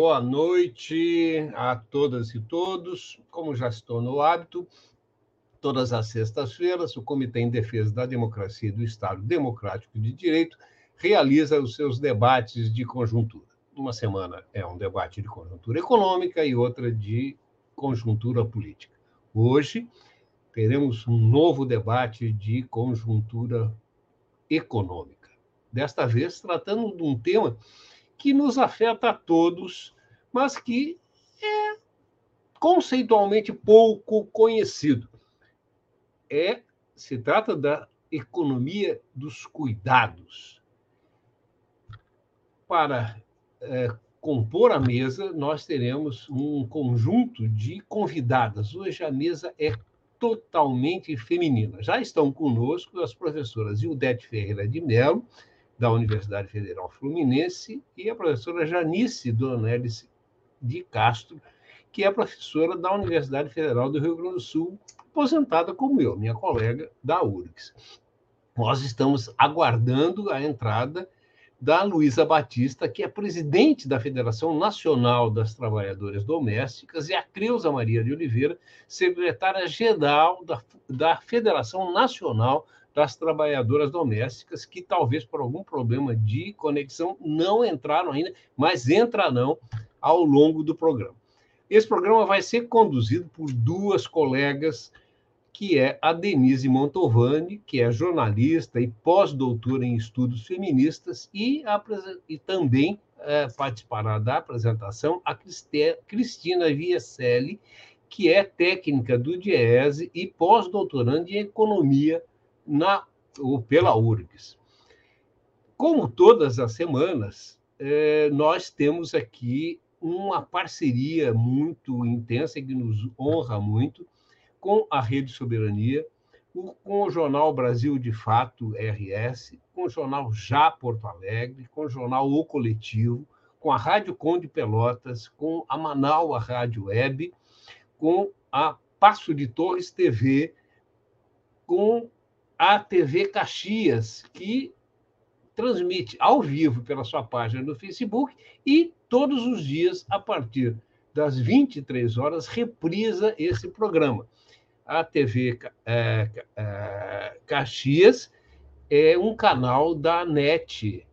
Boa noite a todas e todos. Como já se tornou hábito, todas as sextas-feiras, o Comitê em Defesa da Democracia e do Estado Democrático de Direito realiza os seus debates de conjuntura. Uma semana é um debate de conjuntura econômica e outra de conjuntura política. Hoje, teremos um novo debate de conjuntura econômica. Desta vez, tratando de um tema que nos afeta a todos, mas que é conceitualmente pouco conhecido. Se trata da economia dos cuidados. Para compor a mesa, nós teremos um conjunto de convidadas. Hoje a mesa é totalmente feminina. Já estão conosco as professoras Yudete Ferreira de Mello, da Universidade Federal Fluminense, e a professora Janice Dona Cicci de Castro, que é professora da Universidade Federal do Rio Grande do Sul, aposentada como eu, minha colega da URGS. Nós estamos aguardando a entrada da Luísa Batista, que é presidente da Federação Nacional das Trabalhadoras Domésticas, e a Creuza Maria de Oliveira, secretária-geral da Federação Nacional das Trabalhadoras Domésticas, que talvez por algum problema de conexão não entraram ainda, mas entrarão ao longo do programa. Esse programa vai ser conduzido por duas colegas, que é a Denise Mantovani, que é jornalista e pós-doutora em estudos feministas, e também participará da apresentação a Cristina Vieselli, que é técnica do DIEESE e pós-doutoranda em Economia pela URGS. Como todas as semanas, nós temos aqui uma parceria muito intensa, que nos honra muito, com a Rede Soberania, com o Jornal Brasil de Fato, RS, com o Jornal Já Porto Alegre, com o Jornal O Coletivo, com a Rádio Conde Pelotas, com a Manaus a Rádio Web, com a Passo de Torres TV, com a TV Caxias, que transmite ao vivo pela sua página no Facebook e todos os dias, a partir das 23 horas, reprisa esse programa. A TV Caxias é um canal da NET,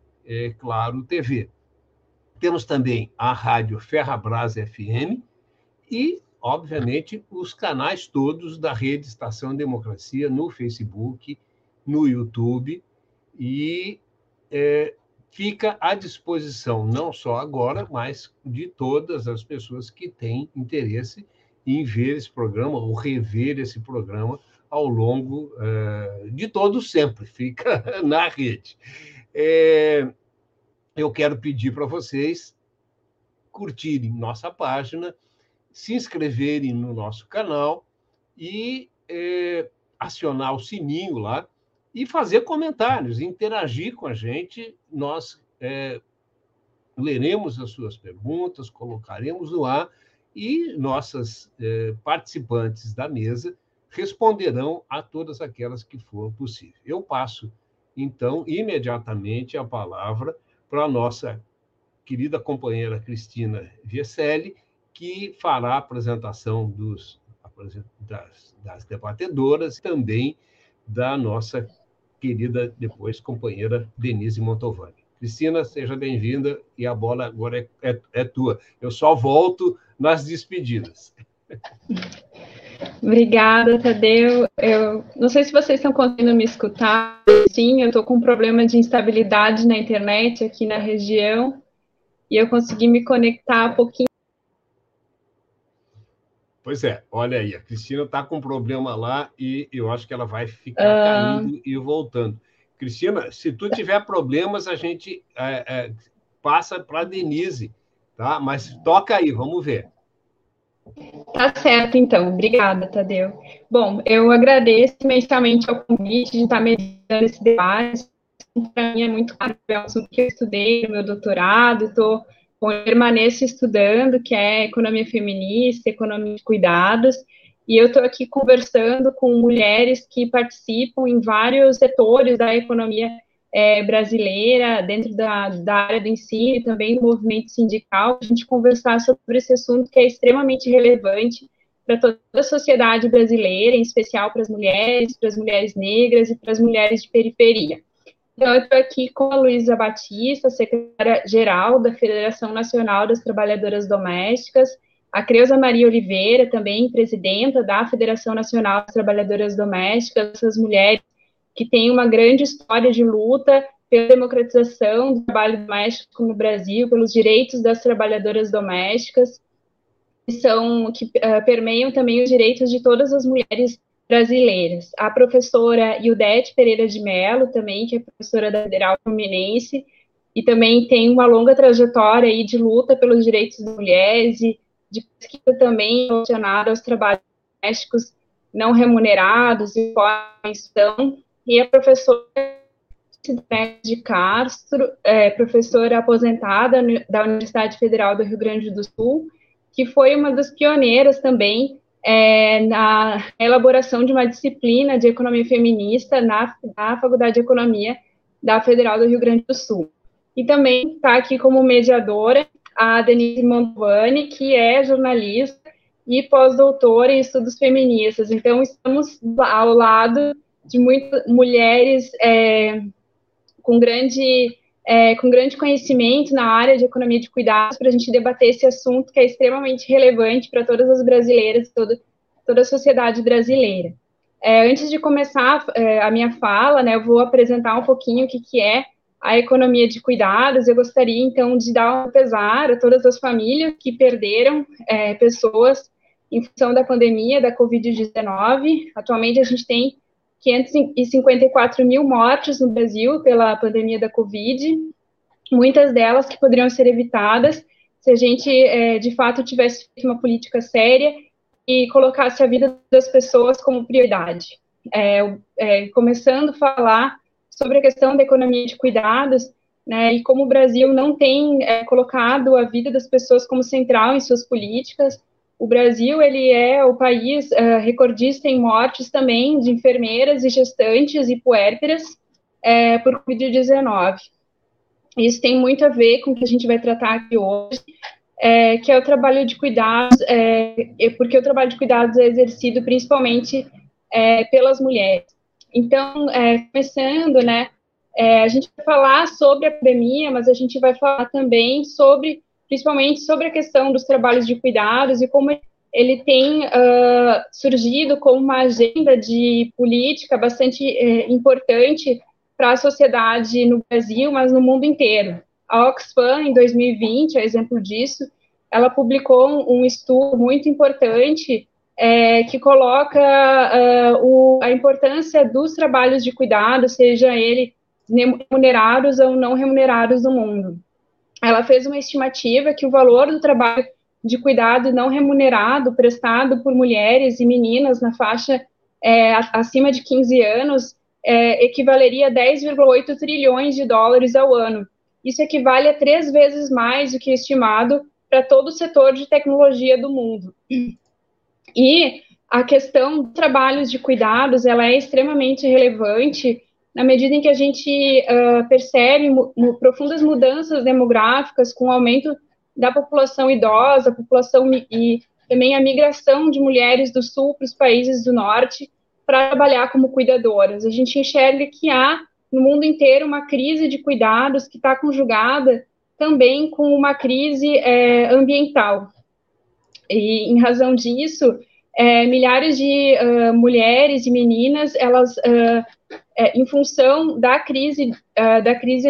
Claro TV. Temos também a rádio Ferra Brás FM e, obviamente, os canais todos da Rede Estação Democracia no Facebook, no YouTube, e fica à disposição, não só agora, mas de todas as pessoas que têm interesse em ver esse programa ou rever esse programa ao longo de todo sempre, fica na rede. Eu quero pedir para vocês curtirem nossa página, se inscreverem no nosso canal e acionar o sininho lá, e fazer comentários, interagir com a gente. Nós leremos as suas perguntas, colocaremos no ar, e nossas participantes da mesa responderão a todas aquelas que for possível. Eu passo, então, imediatamente a palavra para a nossa querida companheira Cristina Vieselli, que fará a apresentação das debatedoras, também da nossa querida, depois, companheira Denise Mantovani. Cristina, seja bem-vinda, e a bola agora é tua. Eu só volto nas despedidas. Obrigada, Tadeu. Eu não sei se vocês estão conseguindo me escutar. Sim, eu estou com um problema de instabilidade na internet aqui na região, e eu consegui me conectar um pouquinho. Pois é, olha aí, a Cristina está com um problema lá e eu acho que ela vai ficar caindo e voltando. Cristina, se tu tiver problemas, a gente passa para a Denise, tá? Mas toca aí, vamos ver. Tá certo, então. Obrigada, Tadeu. Bom, eu agradeço imensamente ao convite de estar mediando esse debate. Para mim é muito caro, é um assunto que eu estudei no meu doutorado, permaneço estudando, que é economia feminista, economia de cuidados, e eu estou aqui conversando com mulheres que participam em vários setores da economia brasileira, dentro da área do ensino e também do movimento sindical, a gente conversar sobre esse assunto que é extremamente relevante para toda a sociedade brasileira, em especial para as mulheres negras e para as mulheres de periferia. Então, eu estou aqui com a Luísa Batista, secretária-geral da Federação Nacional das Trabalhadoras Domésticas, a Creuza Maria de Oliveira, também presidenta da Federação Nacional das Trabalhadoras Domésticas, essas mulheres que têm uma grande história de luta pela democratização do trabalho doméstico no Brasil, pelos direitos das trabalhadoras domésticas, que permeiam também os direitos de todas as mulheres brasileiras. A professora Hildete Pereira de Mello, também, que é professora da Federal Fluminense, e também tem uma longa trajetória aí de luta pelos direitos das mulheres e de pesquisa também relacionada aos trabalhos domésticos não remunerados e formação, e a professora Janice Dona Cicci de Castro, professora aposentada da Universidade Federal do Rio Grande do Sul, que foi uma das pioneiras também na elaboração de uma disciplina de economia feminista na Faculdade de Economia da Federal do Rio Grande do Sul. E também está aqui como mediadora a Denise Mantovani, que é jornalista e pós-doutora em estudos feministas. Então, estamos ao lado de muitas mulheres com grande conhecimento na área de economia de cuidados, para a gente debater esse assunto que é extremamente relevante para todas as brasileiras, toda a sociedade brasileira. Antes de começar a minha fala, né, eu vou apresentar um pouquinho o que é a economia de cuidados. Eu gostaria, então, de dar um pesar a todas as famílias que perderam pessoas em função da pandemia da Covid-19. Atualmente, a gente tem 554 mil mortes no Brasil pela pandemia da Covid, muitas delas que poderiam ser evitadas se a gente, de fato, tivesse uma política séria e colocasse a vida das pessoas como prioridade. Começando a falar sobre a questão da economia de cuidados, né, e como o Brasil não tem colocado a vida das pessoas como central em suas políticas. O Brasil, ele é o país recordista em mortes também de enfermeiras e gestantes e puérperas por Covid-19. Isso tem muito a ver com o que a gente vai tratar aqui hoje, que é o trabalho de cuidados, porque o trabalho de cuidados é exercido principalmente pelas mulheres. Então, começando, né, a gente vai falar sobre a pandemia, mas a gente vai falar também principalmente sobre a questão dos trabalhos de cuidados e como ele tem surgido como uma agenda de política bastante importante para a sociedade no Brasil, mas no mundo inteiro. A Oxfam, em 2020, é exemplo disso, ela publicou um estudo muito importante que coloca a importância dos trabalhos de cuidados, seja eles remunerados ou não remunerados no mundo. Ela fez uma estimativa que o valor do trabalho de cuidado não remunerado prestado por mulheres e meninas na faixa acima de 15 anos equivaleria a 10,8 trilhões de dólares ao ano. Isso equivale a 3 vezes mais do que estimado para todo o setor de tecnologia do mundo. E a questão dos trabalhos de cuidados, ela é extremamente relevante na medida em que a gente percebe profundas mudanças demográficas com o aumento da população idosa, e também a migração de mulheres do sul para os países do norte para trabalhar como cuidadoras. A gente enxerga que há, no mundo inteiro, uma crise de cuidados que está conjugada também com uma crise ambiental. E, em razão disso, milhares de mulheres e meninas, elas, em função da crise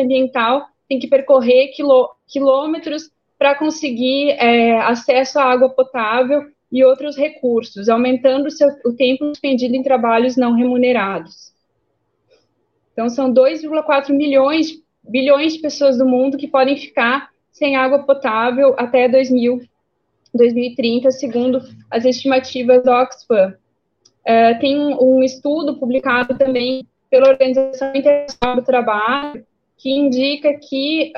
ambiental, têm que percorrer quilômetros para conseguir acesso à água potável e outros recursos, aumentando o tempo despendido em trabalhos não remunerados. Então, são 2,4 bilhões de pessoas do mundo que podem ficar sem água potável até 2030, segundo as estimativas da Oxfam. Tem um estudo publicado também pela Organização Internacional do Trabalho, que indica que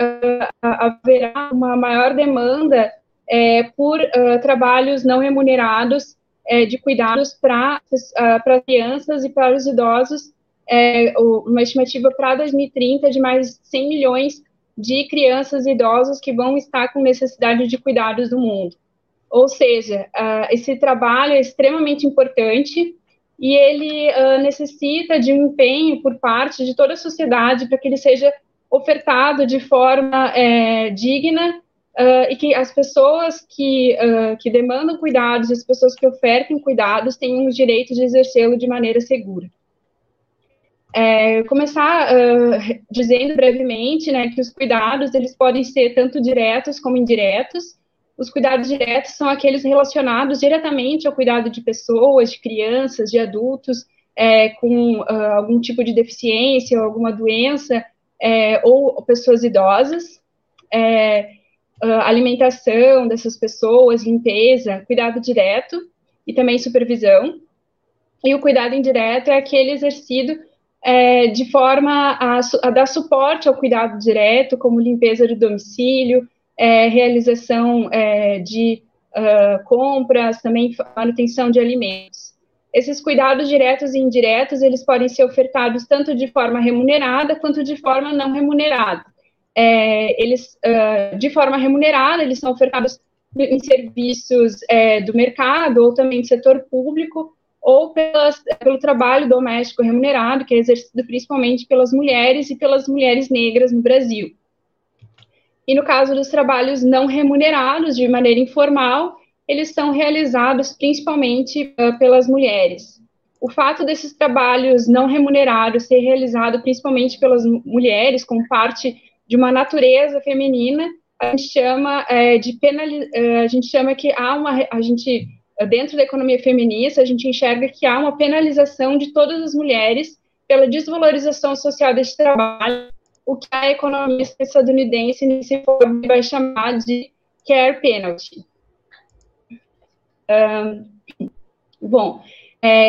haverá uma maior demanda por trabalhos não remunerados de cuidados para crianças e para os idosos uma estimativa para 2030 de mais de 100 milhões de crianças e idosos que vão estar com necessidade de cuidados no mundo. Ou seja, esse trabalho é extremamente importante e ele necessita de um empenho por parte de toda a sociedade para que ele seja ofertado de forma digna e que as pessoas que demandam cuidados, as pessoas que ofertem cuidados, tenham o direito de exercê-lo de maneira segura. Começar dizendo brevemente, né, que os cuidados eles podem ser tanto diretos como indiretos. Os cuidados diretos são aqueles relacionados diretamente ao cuidado de pessoas, de crianças, de adultos, com algum tipo de deficiência, alguma doença, ou pessoas idosas, alimentação dessas pessoas, limpeza, cuidado direto e também supervisão. E o cuidado indireto é aquele exercido de forma a dar suporte ao cuidado direto, como limpeza do domicílio, realização de compras, também manutenção de alimentos. Esses cuidados diretos e indiretos, eles podem ser ofertados tanto de forma remunerada quanto de forma não remunerada. De forma remunerada, eles são ofertados em serviços do mercado ou também do setor público, ou pelo trabalho doméstico remunerado, que é exercido principalmente pelas mulheres e pelas mulheres negras no Brasil. E no caso dos trabalhos não remunerados, de maneira informal, eles são realizados principalmente pelas mulheres. O fato desses trabalhos não remunerados ser realizado principalmente pelas mulheres, como parte de uma natureza feminina, a gente chama de penalização, a gente chama que há uma... Dentro da economia feminista, a gente enxerga que há uma penalização de todas as mulheres pela desvalorização social deste trabalho, o que a economista estadunidense Nancy Folbre vai chamar de care penalty.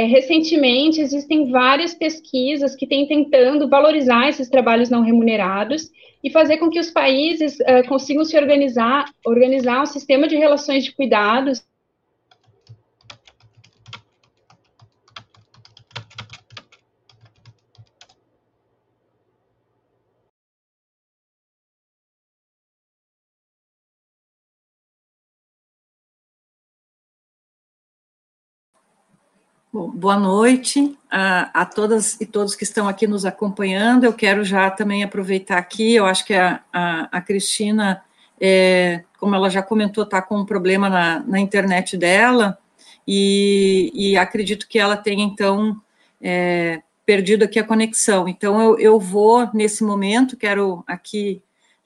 Recentemente, existem várias pesquisas que têm tentando valorizar esses trabalhos não remunerados e fazer com que os países consigam se organizar um sistema de relações de cuidados . Bom, boa noite a todas e todos que estão aqui nos acompanhando. Eu quero já também aproveitar aqui, eu acho que a Cristina, como ela já comentou, está com um problema na internet dela, e acredito que ela tenha, então, perdido aqui a conexão. Então, eu vou, nesse momento, quero aqui,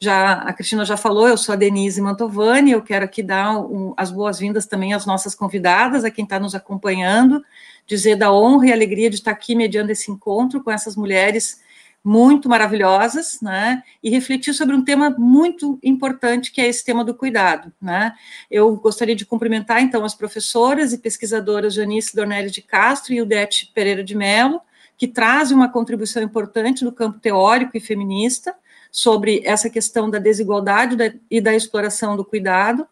a Cristina já falou, eu sou a Denise Mantovani, eu quero aqui dar as boas-vindas também às nossas convidadas, a quem está nos acompanhando, dizer da honra e alegria de estar aqui mediando esse encontro com essas mulheres muito maravilhosas, né, e refletir sobre um tema muito importante, que é esse tema do cuidado, né. Eu gostaria de cumprimentar, então, as professoras e pesquisadoras Janice Dona Cicci de Castro e Hildete Pereira de Mello, que trazem uma contribuição importante do campo teórico e feminista sobre essa questão da desigualdade e da exploração do cuidado,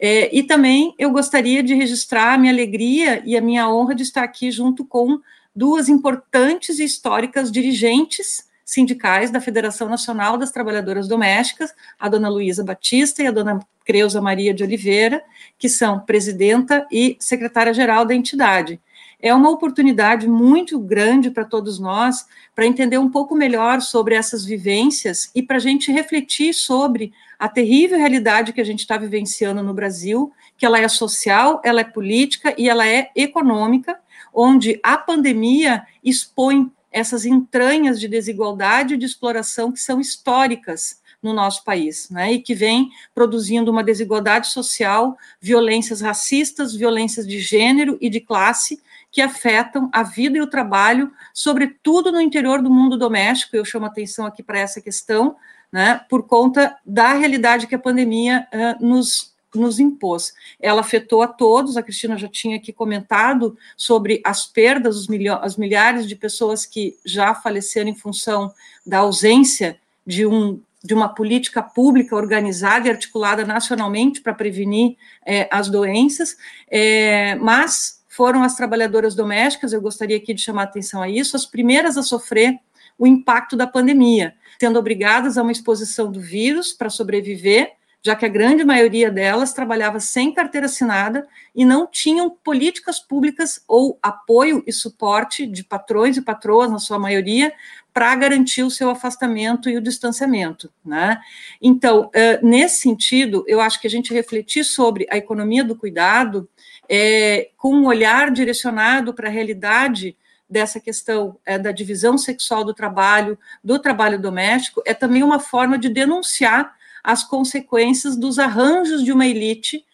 e também eu gostaria de registrar a minha alegria e a minha honra de estar aqui junto com duas importantes e históricas dirigentes sindicais da Federação Nacional das Trabalhadoras Domésticas, a dona Luísa Batista e a dona Creuza Maria de Oliveira, que são presidenta e secretária-geral da entidade. É uma oportunidade muito grande para todos nós, para entender um pouco melhor sobre essas vivências e para a gente refletir sobre a terrível realidade que a gente está vivenciando no Brasil, que ela é social, ela é política e ela é econômica, onde a pandemia expõe essas entranhas de desigualdade e de exploração que são históricas no nosso país, né, e que vem produzindo uma desigualdade social, violências racistas, violências de gênero e de classe, que afetam a vida e o trabalho, sobretudo no interior do mundo doméstico. Eu chamo atenção aqui para essa questão, né, por conta da realidade que a pandemia nos impôs. Ela afetou a todos, a Cristina já tinha aqui comentado sobre as perdas, as milhares de pessoas que já faleceram em função da ausência de uma política pública organizada e articulada nacionalmente para prevenir as doenças, mas foram as trabalhadoras domésticas, eu gostaria aqui de chamar a atenção a isso, as primeiras a sofrer o impacto da pandemia, sendo obrigadas a uma exposição do vírus para sobreviver, já que a grande maioria delas trabalhava sem carteira assinada e não tinham políticas públicas ou apoio e suporte de patrões e patroas, na sua maioria, para garantir o seu afastamento e o distanciamento, né? Então, nesse sentido, eu acho que a gente refletir sobre a economia do cuidado com um olhar direcionado para a realidade dessa questão da divisão sexual do trabalho doméstico, é também uma forma de denunciar as consequências dos arranjos de uma elite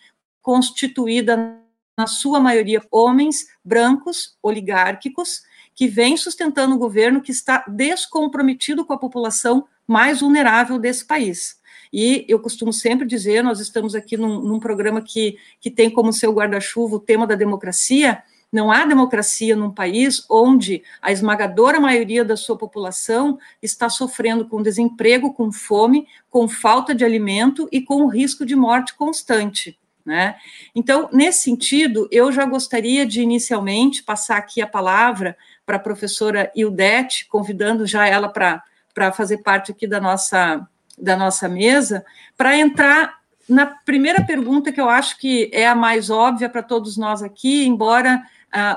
constituída, na sua maioria, homens brancos, oligárquicos, que vem sustentando o governo que está descomprometido com a população mais vulnerável desse país. E eu costumo sempre dizer, nós estamos aqui num programa que tem como seu guarda-chuva o tema da democracia. Não há democracia num país onde a esmagadora maioria da sua população está sofrendo com desemprego, com fome, com falta de alimento e com o risco de morte constante, né? Então, nesse sentido, eu já gostaria de inicialmente passar aqui a palavra para a professora Hildete, convidando já ela para fazer parte aqui da nossa mesa, para entrar na primeira pergunta, que eu acho que é a mais óbvia para todos nós aqui, embora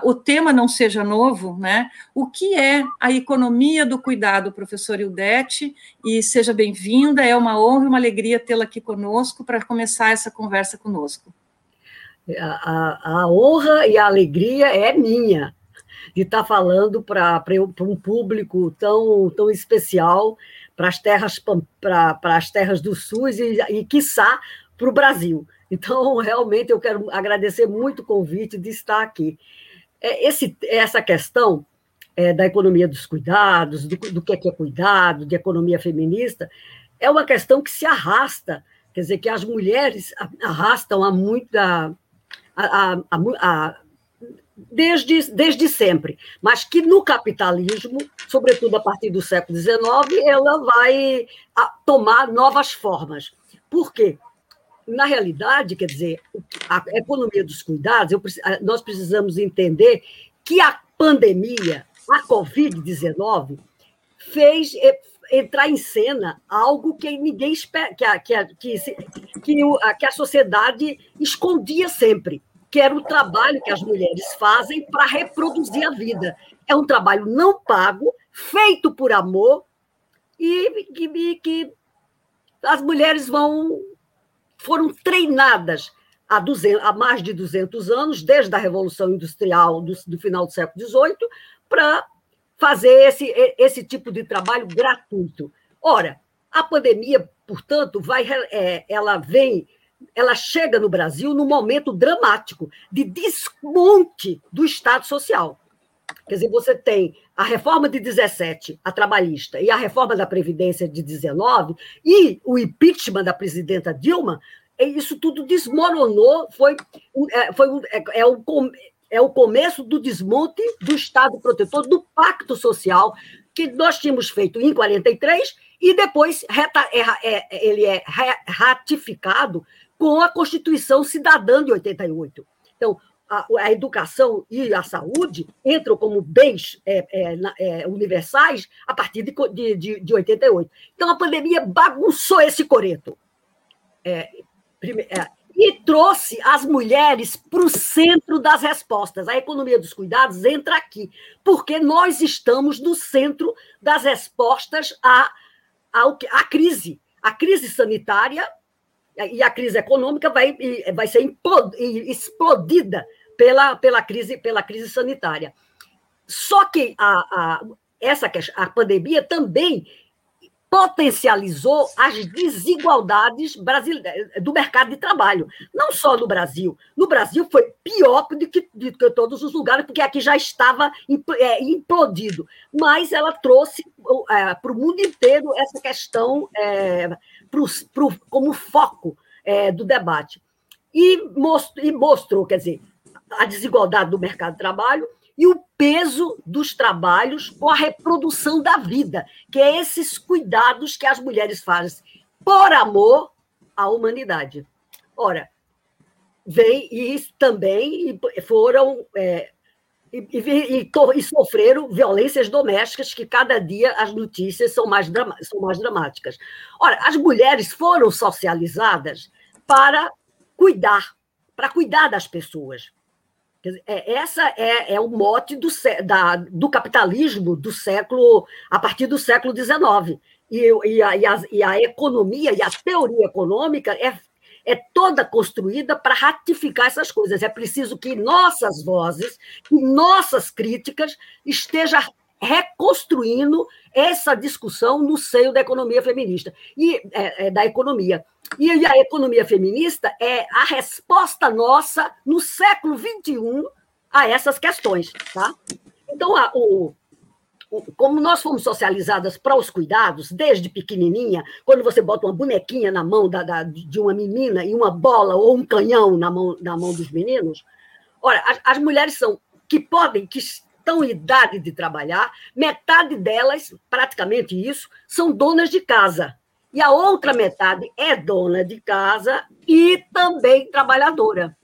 o tema não seja novo, né? O que é a economia do cuidado, professora Hildete? E seja bem-vinda, é uma honra e uma alegria tê-la aqui conosco para começar essa conversa conosco. A honra e a alegria é minha de estar falando para um público tão especial, para as terras do Sul e quiçá, para o Brasil. Então, realmente, eu quero agradecer muito o convite de estar aqui. Essa questão da economia dos cuidados, do que é cuidado, de economia feminista, é uma questão que se arrasta, quer dizer, que as mulheres arrastam desde sempre, mas que no capitalismo, sobretudo a partir do século XIX, ela vai tomar novas formas. Por quê? Na realidade, quer dizer, a economia dos cuidados, nós precisamos entender que a pandemia, a Covid-19, fez entrar em cena algo que ninguém espera, que a sociedade escondia sempre, que era o trabalho que as mulheres fazem para reproduzir a vida. É um trabalho não pago, feito por amor, e que as mulheres foram treinadas há mais de 200 anos, desde a Revolução Industrial do final do século XVIII, para fazer esse tipo de trabalho gratuito. Ora, a pandemia, portanto, ela chega no Brasil num momento dramático de desmonte do Estado Social. Quer dizer, você tem a reforma de 17, a trabalhista, e a reforma da Previdência de 19, e o impeachment da presidenta Dilma, isso tudo desmoronou, o começo do desmonte do Estado Protetor, do Pacto Social, que nós tínhamos feito em 1943, e depois ele é ratificado com a Constituição Cidadã de 88. Então, a educação e a saúde entram como bens universais a partir de 88. Então, a pandemia bagunçou esse coreto e trouxe as mulheres para o centro das respostas. A economia dos cuidados entra aqui, porque nós estamos no centro das respostas à crise. A crise sanitária e a crise econômica vai ser explodida pela crise sanitária. Só que a pandemia também potencializou as desigualdades do mercado de trabalho, não só no Brasil. No Brasil foi pior do que todos os lugares, porque aqui já estava implodido. Mas ela trouxe para o mundo inteiro essa questão como foco do debate. E mostrou, quer dizer, a desigualdade do mercado de trabalho e o peso dos trabalhos com a reprodução da vida, que é esses cuidados que as mulheres fazem por amor à humanidade. Ora, vem e também foram sofreram violências domésticas, que cada dia as notícias são mais dramáticas. Ora, as mulheres foram socializadas para cuidar das pessoas. Quer dizer, essa é o mote do capitalismo a partir do século XIX. E a economia e a teoria econômica é toda construída para ratificar essas coisas. É preciso que nossas vozes e nossas críticas estejam reconstruindo essa discussão no seio da economia feminista E a economia feminista é a resposta nossa no século XXI a essas questões, tá? Então, como nós fomos socializadas para os cuidados, desde pequenininha, quando você bota uma bonequinha na mão de uma menina e uma bola ou um canhão na mão dos meninos, olha, as mulheres que estão em idade de trabalhar, metade delas, praticamente isso, são donas de casa. E a outra metade é dona de casa e também trabalhadora.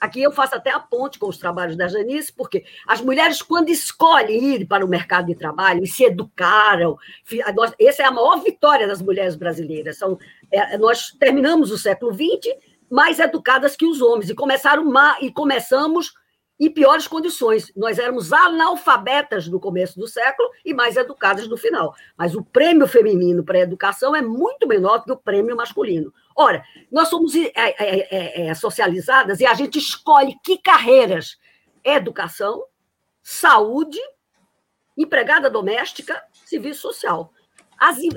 Aqui eu faço até a ponte com os trabalhos da Janice, porque as mulheres, quando escolhem ir para o mercado de trabalho e se educaram, essa é a maior vitória das mulheres brasileiras. Nós terminamos o século XX mais educadas que os homens, e começamos em piores condições. Nós éramos analfabetas no começo do século e mais educadas no final. Mas o prêmio feminino para a educação é muito menor que o prêmio masculino. Ora, nós somos socializadas e a gente escolhe que carreiras: educação, saúde, empregada doméstica, serviço social.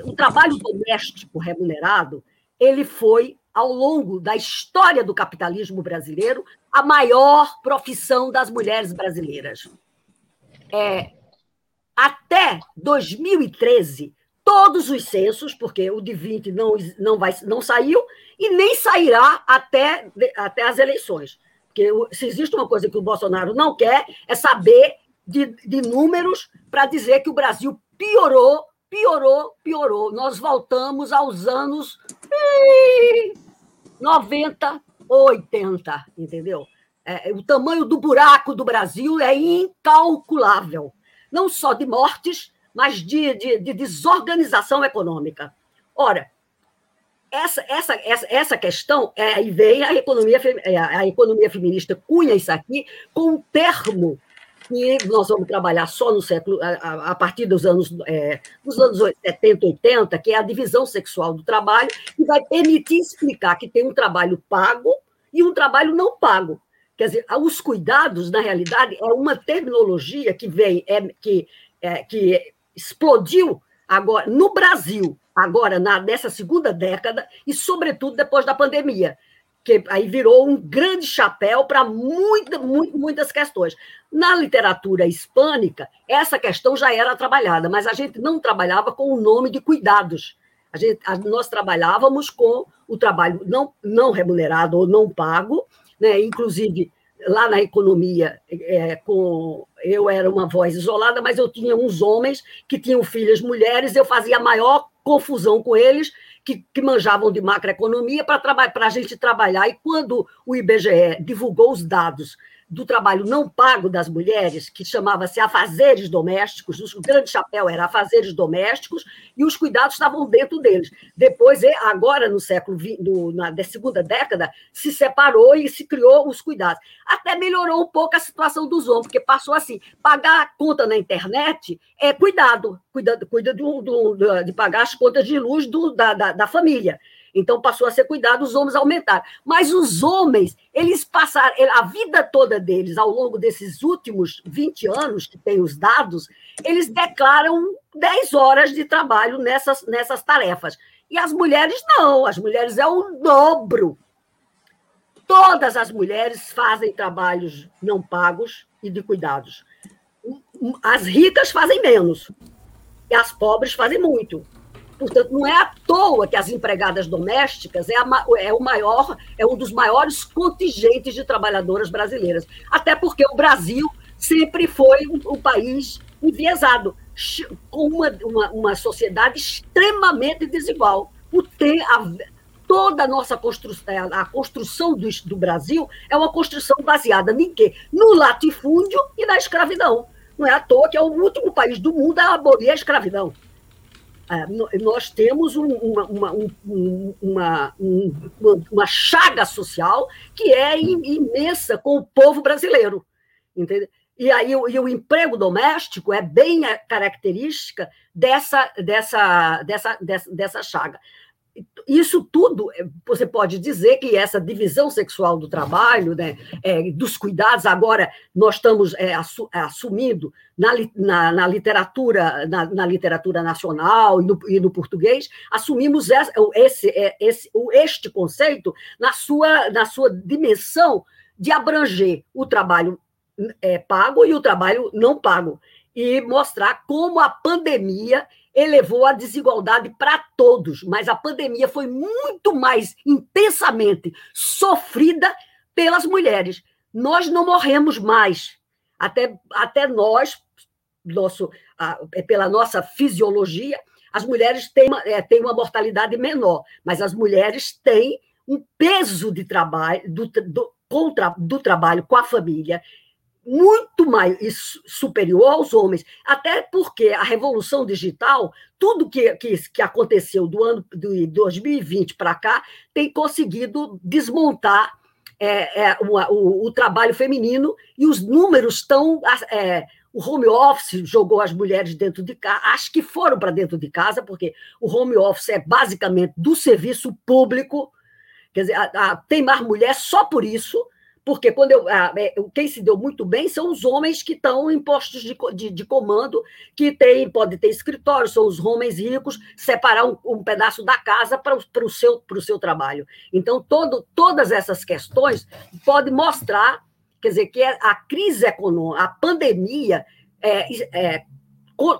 O trabalho doméstico remunerado, ele foi, ao longo da história do capitalismo brasileiro, a maior profissão das mulheres brasileiras. Até 2013, todos os censos, porque o de 20 não saiu, e nem sairá até as eleições. Porque se existe uma coisa que o Bolsonaro não quer, é saber de números para dizer que o Brasil piorou. Nós voltamos aos anos 90 ou 80, entendeu? O tamanho do buraco do Brasil é incalculável. Não só de mortes, mas de desorganização econômica. Ora, essa questão, e vem a economia feminista cunha isso aqui com um termo que nós vamos trabalhar só no século, a partir dos anos 70, 80, que é a divisão sexual do trabalho, que vai permitir explicar que tem um trabalho pago e um trabalho não pago. Quer dizer, os cuidados, na realidade, é uma terminologia que que explodiu agora no Brasil, agora nessa segunda década, e, sobretudo, depois da pandemia, que aí virou um grande chapéu para muitas questões. Na literatura hispânica, essa questão já era trabalhada, mas a gente não trabalhava com o nome de cuidados. Nós trabalhávamos com o trabalho não remunerado ou não pago, né? Inclusive, lá na economia, eu era uma voz isolada, mas eu tinha uns homens que tinham filhas mulheres, eu fazia a maior confusão com eles, que manjavam de macroeconomia, para a gente trabalhar. E quando o IBGE divulgou os dados do trabalho não pago das mulheres, que chamava-se afazeres domésticos, o grande chapéu era afazeres domésticos, e os cuidados estavam dentro deles. Depois, agora, no século XX, na segunda década, se separou e se criou os cuidados. Até melhorou um pouco a situação dos homens, porque passou assim: pagar a conta na internet é cuidado, cuida de pagar as contas de luz da família. Então, passou a ser cuidado, os homens aumentaram. Mas os homens, eles passaram... A vida toda deles, ao longo desses últimos 20 anos, que tem os dados, eles declaram 10 horas de trabalho nessas tarefas. E as mulheres não. As mulheres é o dobro. Todas as mulheres fazem trabalhos não pagos e de cuidados. As ricas fazem menos. E as pobres fazem muito. Portanto, não é à toa que as empregadas domésticas é um dos maiores contingentes de trabalhadoras brasileiras. Até porque o Brasil sempre foi um país enviesado, com uma sociedade extremamente desigual. toda a nossa construção, a construção do Brasil é uma construção baseada em quê? No latifúndio e na escravidão. Não é à toa que é o último país do mundo a abolir a escravidão. Nós temos uma chaga social que é imensa com o povo brasileiro, entendeu? E aí o emprego doméstico é bem a característica dessa chaga. Isso tudo, você pode dizer que essa divisão sexual do trabalho, né, dos cuidados, agora nós estamos assumindo na literatura nacional e no português, assumimos este conceito na sua dimensão de abranger o trabalho pago e o trabalho não pago, e mostrar como a pandemia elevou a desigualdade para todos, mas a pandemia foi muito mais intensamente sofrida pelas mulheres. Nós não morremos mais, até nós, pela nossa fisiologia, as mulheres têm uma mortalidade menor, mas as mulheres têm um peso de trabalho, do trabalho com a família, muito mais superior aos homens, até porque a revolução digital, tudo que aconteceu do ano de 2020 para cá, tem conseguido desmontar o trabalho feminino, e os números estão... O home office jogou as mulheres dentro de casa, acho que foram para dentro de casa, porque o home office é basicamente do serviço público, quer dizer, tem mais mulher só por isso. Porque quem se deu muito bem são os homens que estão em postos de comando, que podem ter escritórios, são os homens ricos, separar um pedaço da casa para o seu trabalho. Então, todas essas questões podem mostrar, quer dizer, que a crise econômica, a pandemia,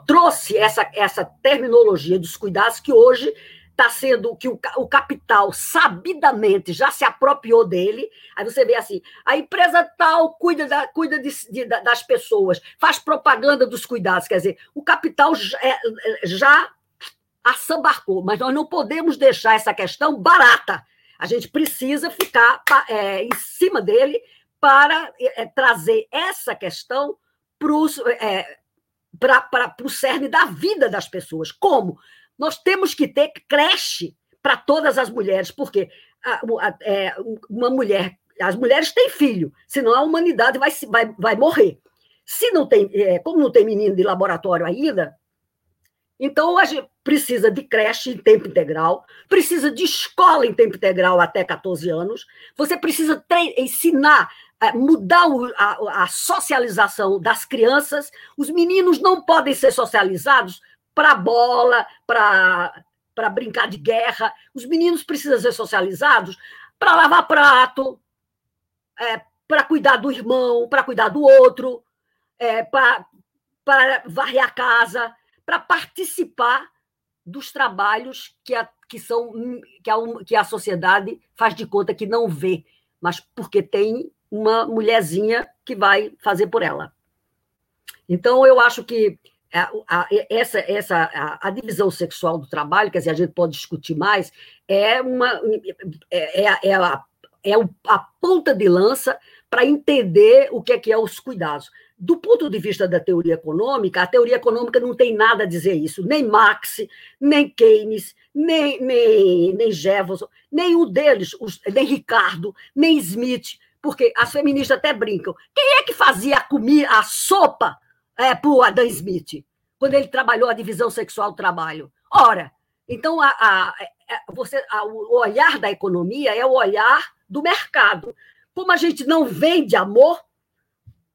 trouxe essa terminologia dos cuidados que hoje... está sendo que o capital sabidamente já se apropriou dele. Aí você vê assim, a empresa tal cuida das pessoas, faz propaganda dos cuidados, quer dizer, o capital já assambarcou, mas nós não podemos deixar essa questão barata. A gente precisa ficar em cima dele para trazer essa questão para o cerne da vida das pessoas. Como? Nós temos que ter creche para todas as mulheres, porque as mulheres têm filho, senão a humanidade vai morrer. Se não tem, como não tem menino de laboratório ainda, então a gente precisa de creche em tempo integral, precisa de escola em tempo integral até 14 anos, você precisa ensinar, mudar a socialização das crianças, os meninos não podem ser socializados para bola, para brincar de guerra. Os meninos precisam ser socializados para lavar prato, para cuidar do irmão, para cuidar do outro, para varrer a casa, para participar dos trabalhos que a sociedade faz de conta que não vê, mas porque tem uma mulherzinha que vai fazer por ela. Então, eu acho que a divisão sexual do trabalho, quer dizer, a gente pode discutir mais, é a ponta de lança para entender o que é os cuidados. Do ponto de vista da teoria econômica, a teoria econômica não tem nada a dizer isso, nem Marx, nem Keynes, nem Jefferson, nem o deles, nem Ricardo, nem Smith, porque as feministas até brincam. Quem é que fazia a comida, a sopa, para o Adam Smith, quando ele trabalhou a divisão sexual do trabalho? Ora, então o olhar da economia é o olhar do mercado. Como a gente não vende amor,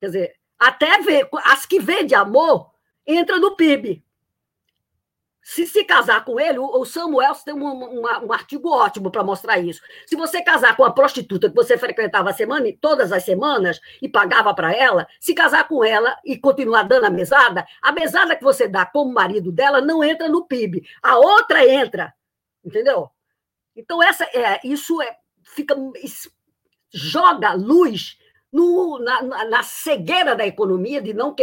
quer dizer, até as que vendem amor entram no PIB. Se casar com ele, o Samuel tem um artigo ótimo para mostrar isso. Se você casar com a prostituta que você frequentava todas as semanas e pagava para ela, se casar com ela e continuar dando a mesada que você dá como marido dela não entra no PIB, a outra entra, entendeu? Então, joga luz na cegueira da economia de não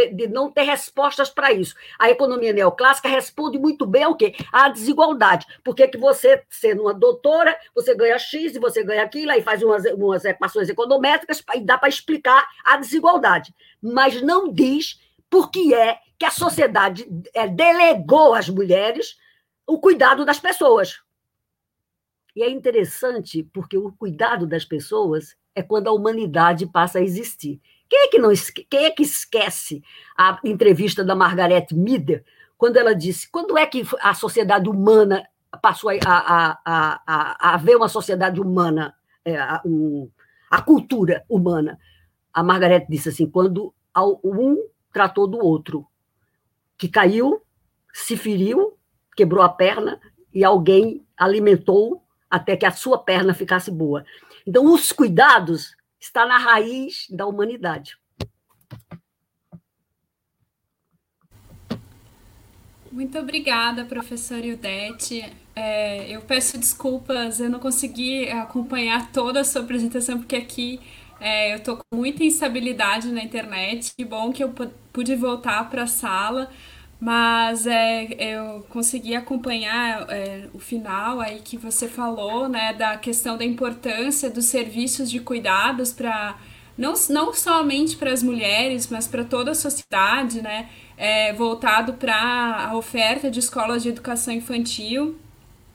ter respostas para isso. A economia neoclássica responde muito bem ao quê? À desigualdade. Por que você, sendo uma doutora, você ganha X e você ganha aquilo, aí faz umas equações econométricas e dá para explicar a desigualdade. Mas não diz por que é que a sociedade delegou às mulheres o cuidado das pessoas. E é interessante, porque o cuidado das pessoas é quando a humanidade passa a existir. Quem é que esquece a entrevista da Margaret Mead, quando ela disse, quando é que a sociedade humana passou a ver uma sociedade humana, a cultura humana? A Margaret disse assim, quando um tratou do outro, que caiu, se feriu, quebrou a perna e alguém alimentou até que a sua perna ficasse boa. Então, os cuidados estão na raiz da humanidade. Muito obrigada, professora Hildete. Eu peço desculpas, eu não consegui acompanhar toda a sua apresentação, porque aqui eu estou com muita instabilidade na internet. Que bom que eu pude voltar para a sala, mas eu consegui acompanhar o final aí que você falou, né, da questão da importância dos serviços de cuidados para não somente para as mulheres, mas para toda a sociedade, né, voltado para a oferta de escolas de educação infantil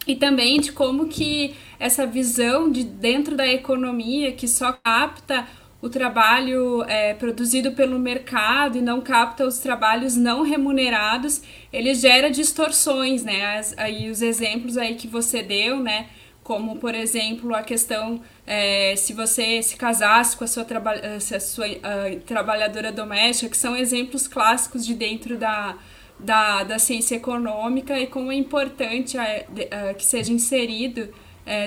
e também de como que essa visão de dentro da economia que só capta o trabalho produzido pelo mercado e não capta os trabalhos não remunerados, ele gera distorções, né? Aí os exemplos aí que você deu, né? Como, por exemplo, a questão se você se casasse com a sua trabalhadora doméstica, que são exemplos clássicos de dentro da ciência econômica e como é importante que seja inserido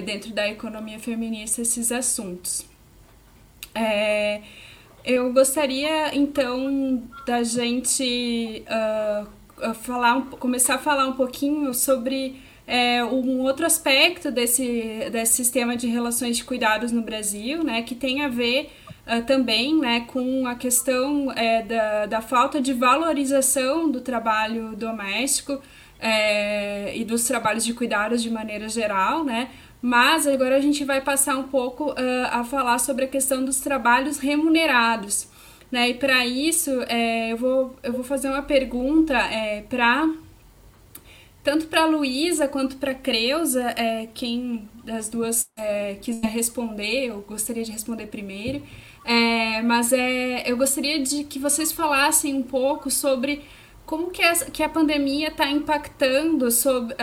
dentro da economia feminista esses assuntos. Eu gostaria, então, da gente começar a falar um pouquinho sobre um outro aspecto desse sistema de relações de cuidados no Brasil, né, que tem a ver também, né, com a questão da falta de valorização do trabalho doméstico e dos trabalhos de cuidados de maneira geral, né. Mas agora a gente vai passar um pouco a falar sobre a questão dos trabalhos remunerados, né? E para isso eu vou fazer uma pergunta tanto para a Luísa quanto para a Creuza, quem das duas quiser responder, eu gostaria de responder primeiro, mas eu gostaria de que vocês falassem um pouco sobre como que a pandemia está impactando sobre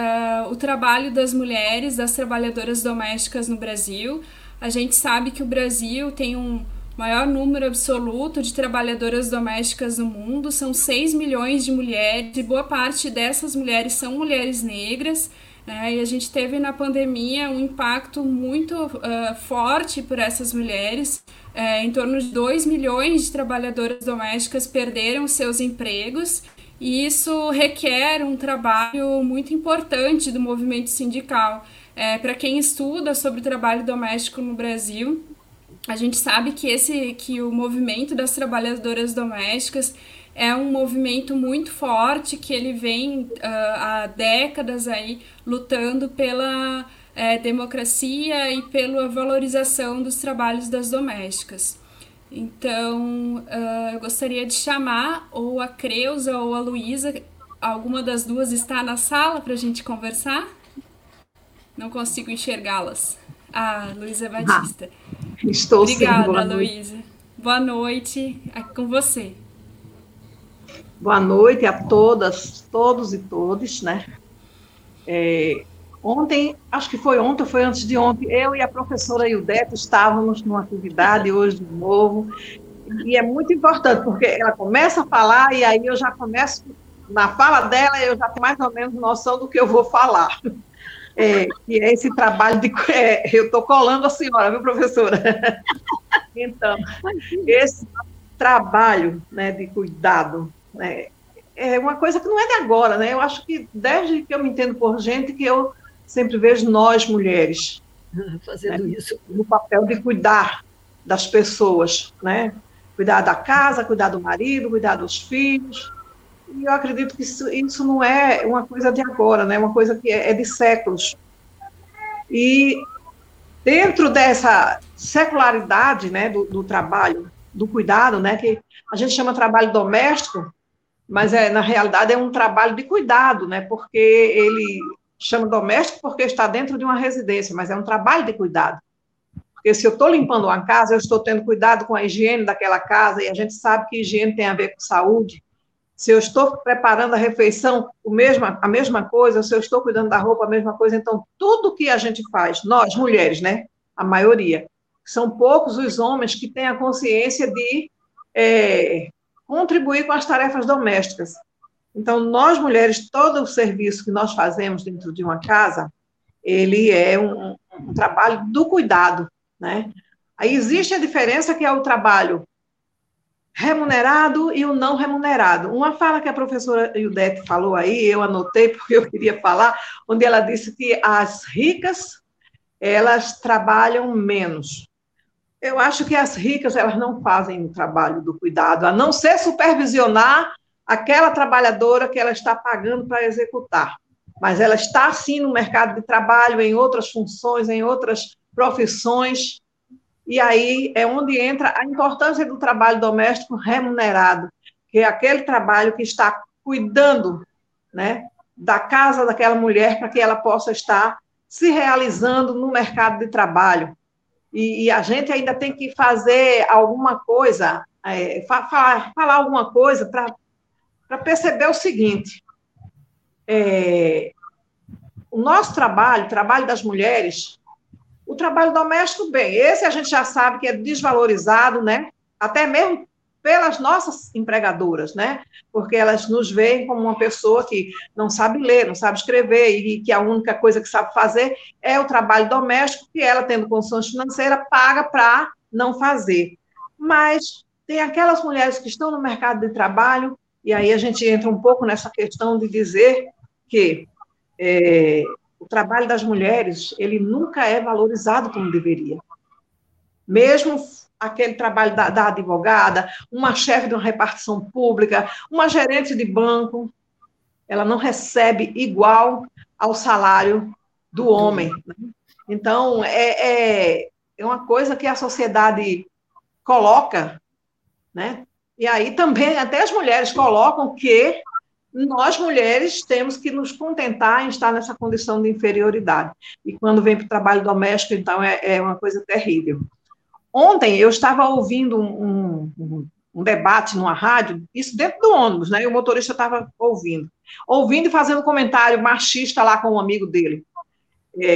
o trabalho das mulheres, das trabalhadoras domésticas no Brasil. A gente sabe que o Brasil tem um maior número absoluto de trabalhadoras domésticas no mundo, são 6 milhões de mulheres, e boa parte dessas mulheres são mulheres negras, né? E a gente teve na pandemia um impacto muito forte por essas mulheres, em torno de 2 milhões de trabalhadoras domésticas perderam seus empregos. E isso requer um trabalho muito importante do movimento sindical. Para quem estuda sobre o trabalho doméstico no Brasil, a gente sabe que o movimento das trabalhadoras domésticas é um movimento muito forte, que ele vem há décadas aí lutando pela democracia e pela valorização dos trabalhos das domésticas. Então, eu gostaria de chamar ou a Creuza ou a Luísa, alguma das duas está na sala para a gente conversar? Não consigo enxergá-las. Ah, Luísa Batista. Estou sim. Obrigada, Luísa. Boa noite, aqui com você. Boa noite a todas, todos e todes, né? Ontem, acho que foi ontem, foi antes de ontem, eu e a professora Hildete estávamos numa atividade hoje de novo, e é muito importante, porque ela começa a falar, e aí eu já começo, na fala dela, eu já tenho mais ou menos noção do que eu vou falar. E é esse trabalho de... eu estou colando a senhora, viu, professora? Então, esse trabalho, né, de cuidado, né, é uma coisa que não é de agora, né? Eu acho que, desde que eu me entendo por gente, que eu sempre vejo nós, mulheres, fazendo, né, isso, no papel de cuidar das pessoas, né? Cuidar da casa, cuidar do marido, cuidar dos filhos. E eu acredito que isso não é uma coisa de agora, né? Uma coisa que é de séculos. E dentro dessa secularidade, né, do trabalho, do cuidado, né, que a gente chama trabalho doméstico, mas na realidade é um trabalho de cuidado, né, porque ele chama doméstico porque está dentro de uma residência, mas é um trabalho de cuidado. Porque se eu estou limpando uma casa, eu estou tendo cuidado com a higiene daquela casa, e a gente sabe que higiene tem a ver com saúde. Se eu estou preparando a refeição, a mesma coisa, se eu estou cuidando da roupa, a mesma coisa. Então, tudo que a gente faz, nós, mulheres, né, a maioria, são poucos os homens que têm a consciência de contribuir com as tarefas domésticas. Então, nós, mulheres, todo o serviço que nós fazemos dentro de uma casa, ele é um trabalho do cuidado, né? Aí existe a diferença que é o trabalho remunerado e o não remunerado. Uma fala que a professora Yudete falou aí, eu anotei porque eu queria falar, onde ela disse que as ricas, elas trabalham menos. Eu acho que as ricas, elas não fazem o trabalho do cuidado, a não ser supervisionar aquela trabalhadora que ela está pagando para executar. Mas ela está, sim, no mercado de trabalho, em outras funções, em outras profissões. E aí é onde entra a importância do trabalho doméstico remunerado, que é aquele trabalho que está cuidando, né, da casa daquela mulher para que ela possa estar se realizando no mercado de trabalho. E a gente ainda tem que fazer alguma coisa, falar alguma coisa para perceber o seguinte, o nosso trabalho, o trabalho das mulheres... O trabalho doméstico, bem, esse a gente já sabe que é desvalorizado, né? Até mesmo pelas nossas empregadoras, né? Porque elas nos veem como uma pessoa que não sabe ler, não sabe escrever e que a única coisa que sabe fazer é o trabalho doméstico que ela, tendo condições financeiras, paga para não fazer. Mas tem aquelas mulheres que estão no mercado de trabalho e aí a gente entra um pouco nessa questão de dizer que... o trabalho das mulheres, ele nunca é valorizado como deveria. Mesmo aquele trabalho da advogada, uma chefe de uma repartição pública, uma gerente de banco, ela não recebe igual ao salário do homem, né? Então, é uma coisa que a sociedade coloca, né? E aí também até as mulheres colocam que nós, mulheres, temos que nos contentar em estar nessa condição de inferioridade. E quando vem para o trabalho doméstico, então, é uma coisa terrível. Ontem, eu estava ouvindo um debate numa rádio, isso dentro do ônibus, né? E o motorista estava ouvindo e fazendo comentário machista lá com um amigo dele.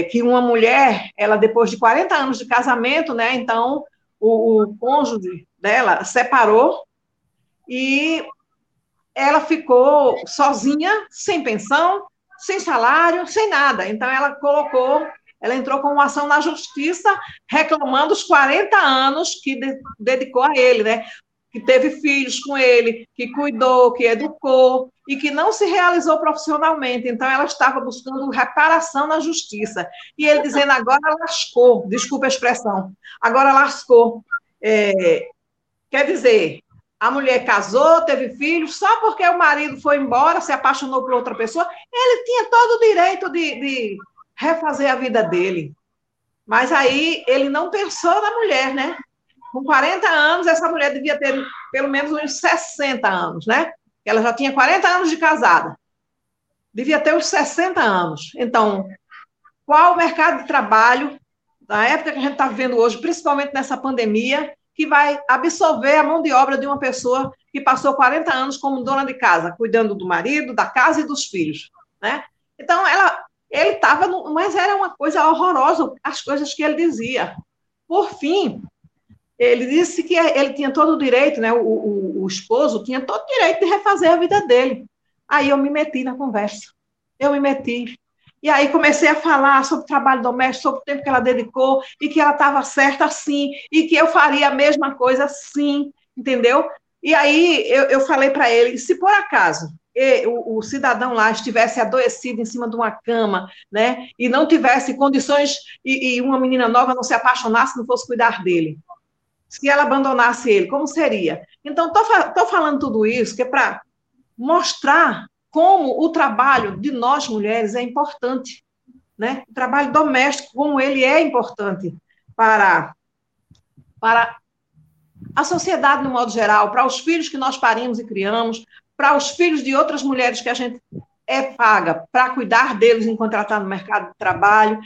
Que uma mulher, ela depois de 40 anos de casamento, né? Então, o cônjuge dela separou e... ela ficou sozinha, sem pensão, sem salário, sem nada. Então, ela entrou com uma ação na justiça, reclamando os 40 anos que dedicou a ele, né? Que teve filhos com ele, que cuidou, que educou, e que não se realizou profissionalmente. Então, ela estava buscando reparação na justiça. E ele dizendo, agora lascou, desculpa a expressão, agora lascou. Quer dizer... A mulher casou, teve filhos, só porque o marido foi embora, se apaixonou por outra pessoa, ele tinha todo o direito de refazer a vida dele. Mas aí ele não pensou na mulher, né? Com 40 anos, essa mulher devia ter pelo menos uns 60 anos, né? Ela já tinha 40 anos de casada. Devia ter uns 60 anos. Então, qual o mercado de trabalho, na época que a gente está vivendo hoje, principalmente nessa pandemia, que vai absorver a mão de obra de uma pessoa que passou 40 anos como dona de casa, cuidando do marido, da casa e dos filhos, né? Então, ele estava... Mas era uma coisa horrorosa, as coisas que ele dizia. Por fim, ele disse que ele tinha todo o direito, né? O esposo tinha todo o direito de refazer a vida dele. Aí eu me meti na conversa. E aí comecei a falar sobre o trabalho doméstico, sobre o tempo que ela dedicou, e que ela estava certa, sim, e que eu faria a mesma coisa, sim, entendeu? E aí eu falei para ele, se por acaso o cidadão lá estivesse adoecido em cima de uma cama, né, e não tivesse condições, e uma menina nova não se apaixonasse, não fosse cuidar dele, se ela abandonasse ele, como seria? Então, estou falando tudo isso que é para mostrar como o trabalho de nós mulheres é importante, né? O trabalho doméstico, como ele é importante para a sociedade, no modo geral, para os filhos que nós parimos e criamos, para os filhos de outras mulheres que a gente é paga para cuidar deles enquanto ela está no mercado de trabalho.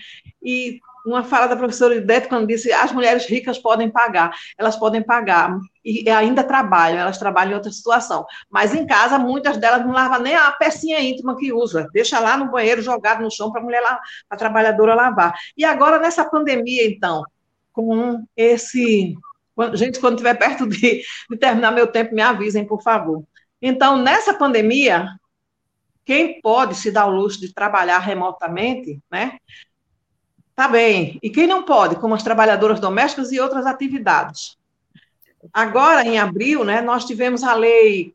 E uma fala da professora Hildete, quando disse as mulheres ricas podem pagar, elas podem pagar e ainda trabalham, elas trabalham em outra situação. Mas em casa, muitas delas não lavam nem a pecinha íntima que usa, deixa lá no banheiro jogado no chão para a mulher, a trabalhadora lavar. E agora, nessa pandemia, então, com esse... Gente, quando estiver perto de terminar meu tempo, me avisem, por favor. Então, nessa pandemia, quem pode se dar o luxo de trabalhar remotamente, né? Tá bem. E quem não pode, como as trabalhadoras domésticas e outras atividades. Agora, em abril, né, nós tivemos a lei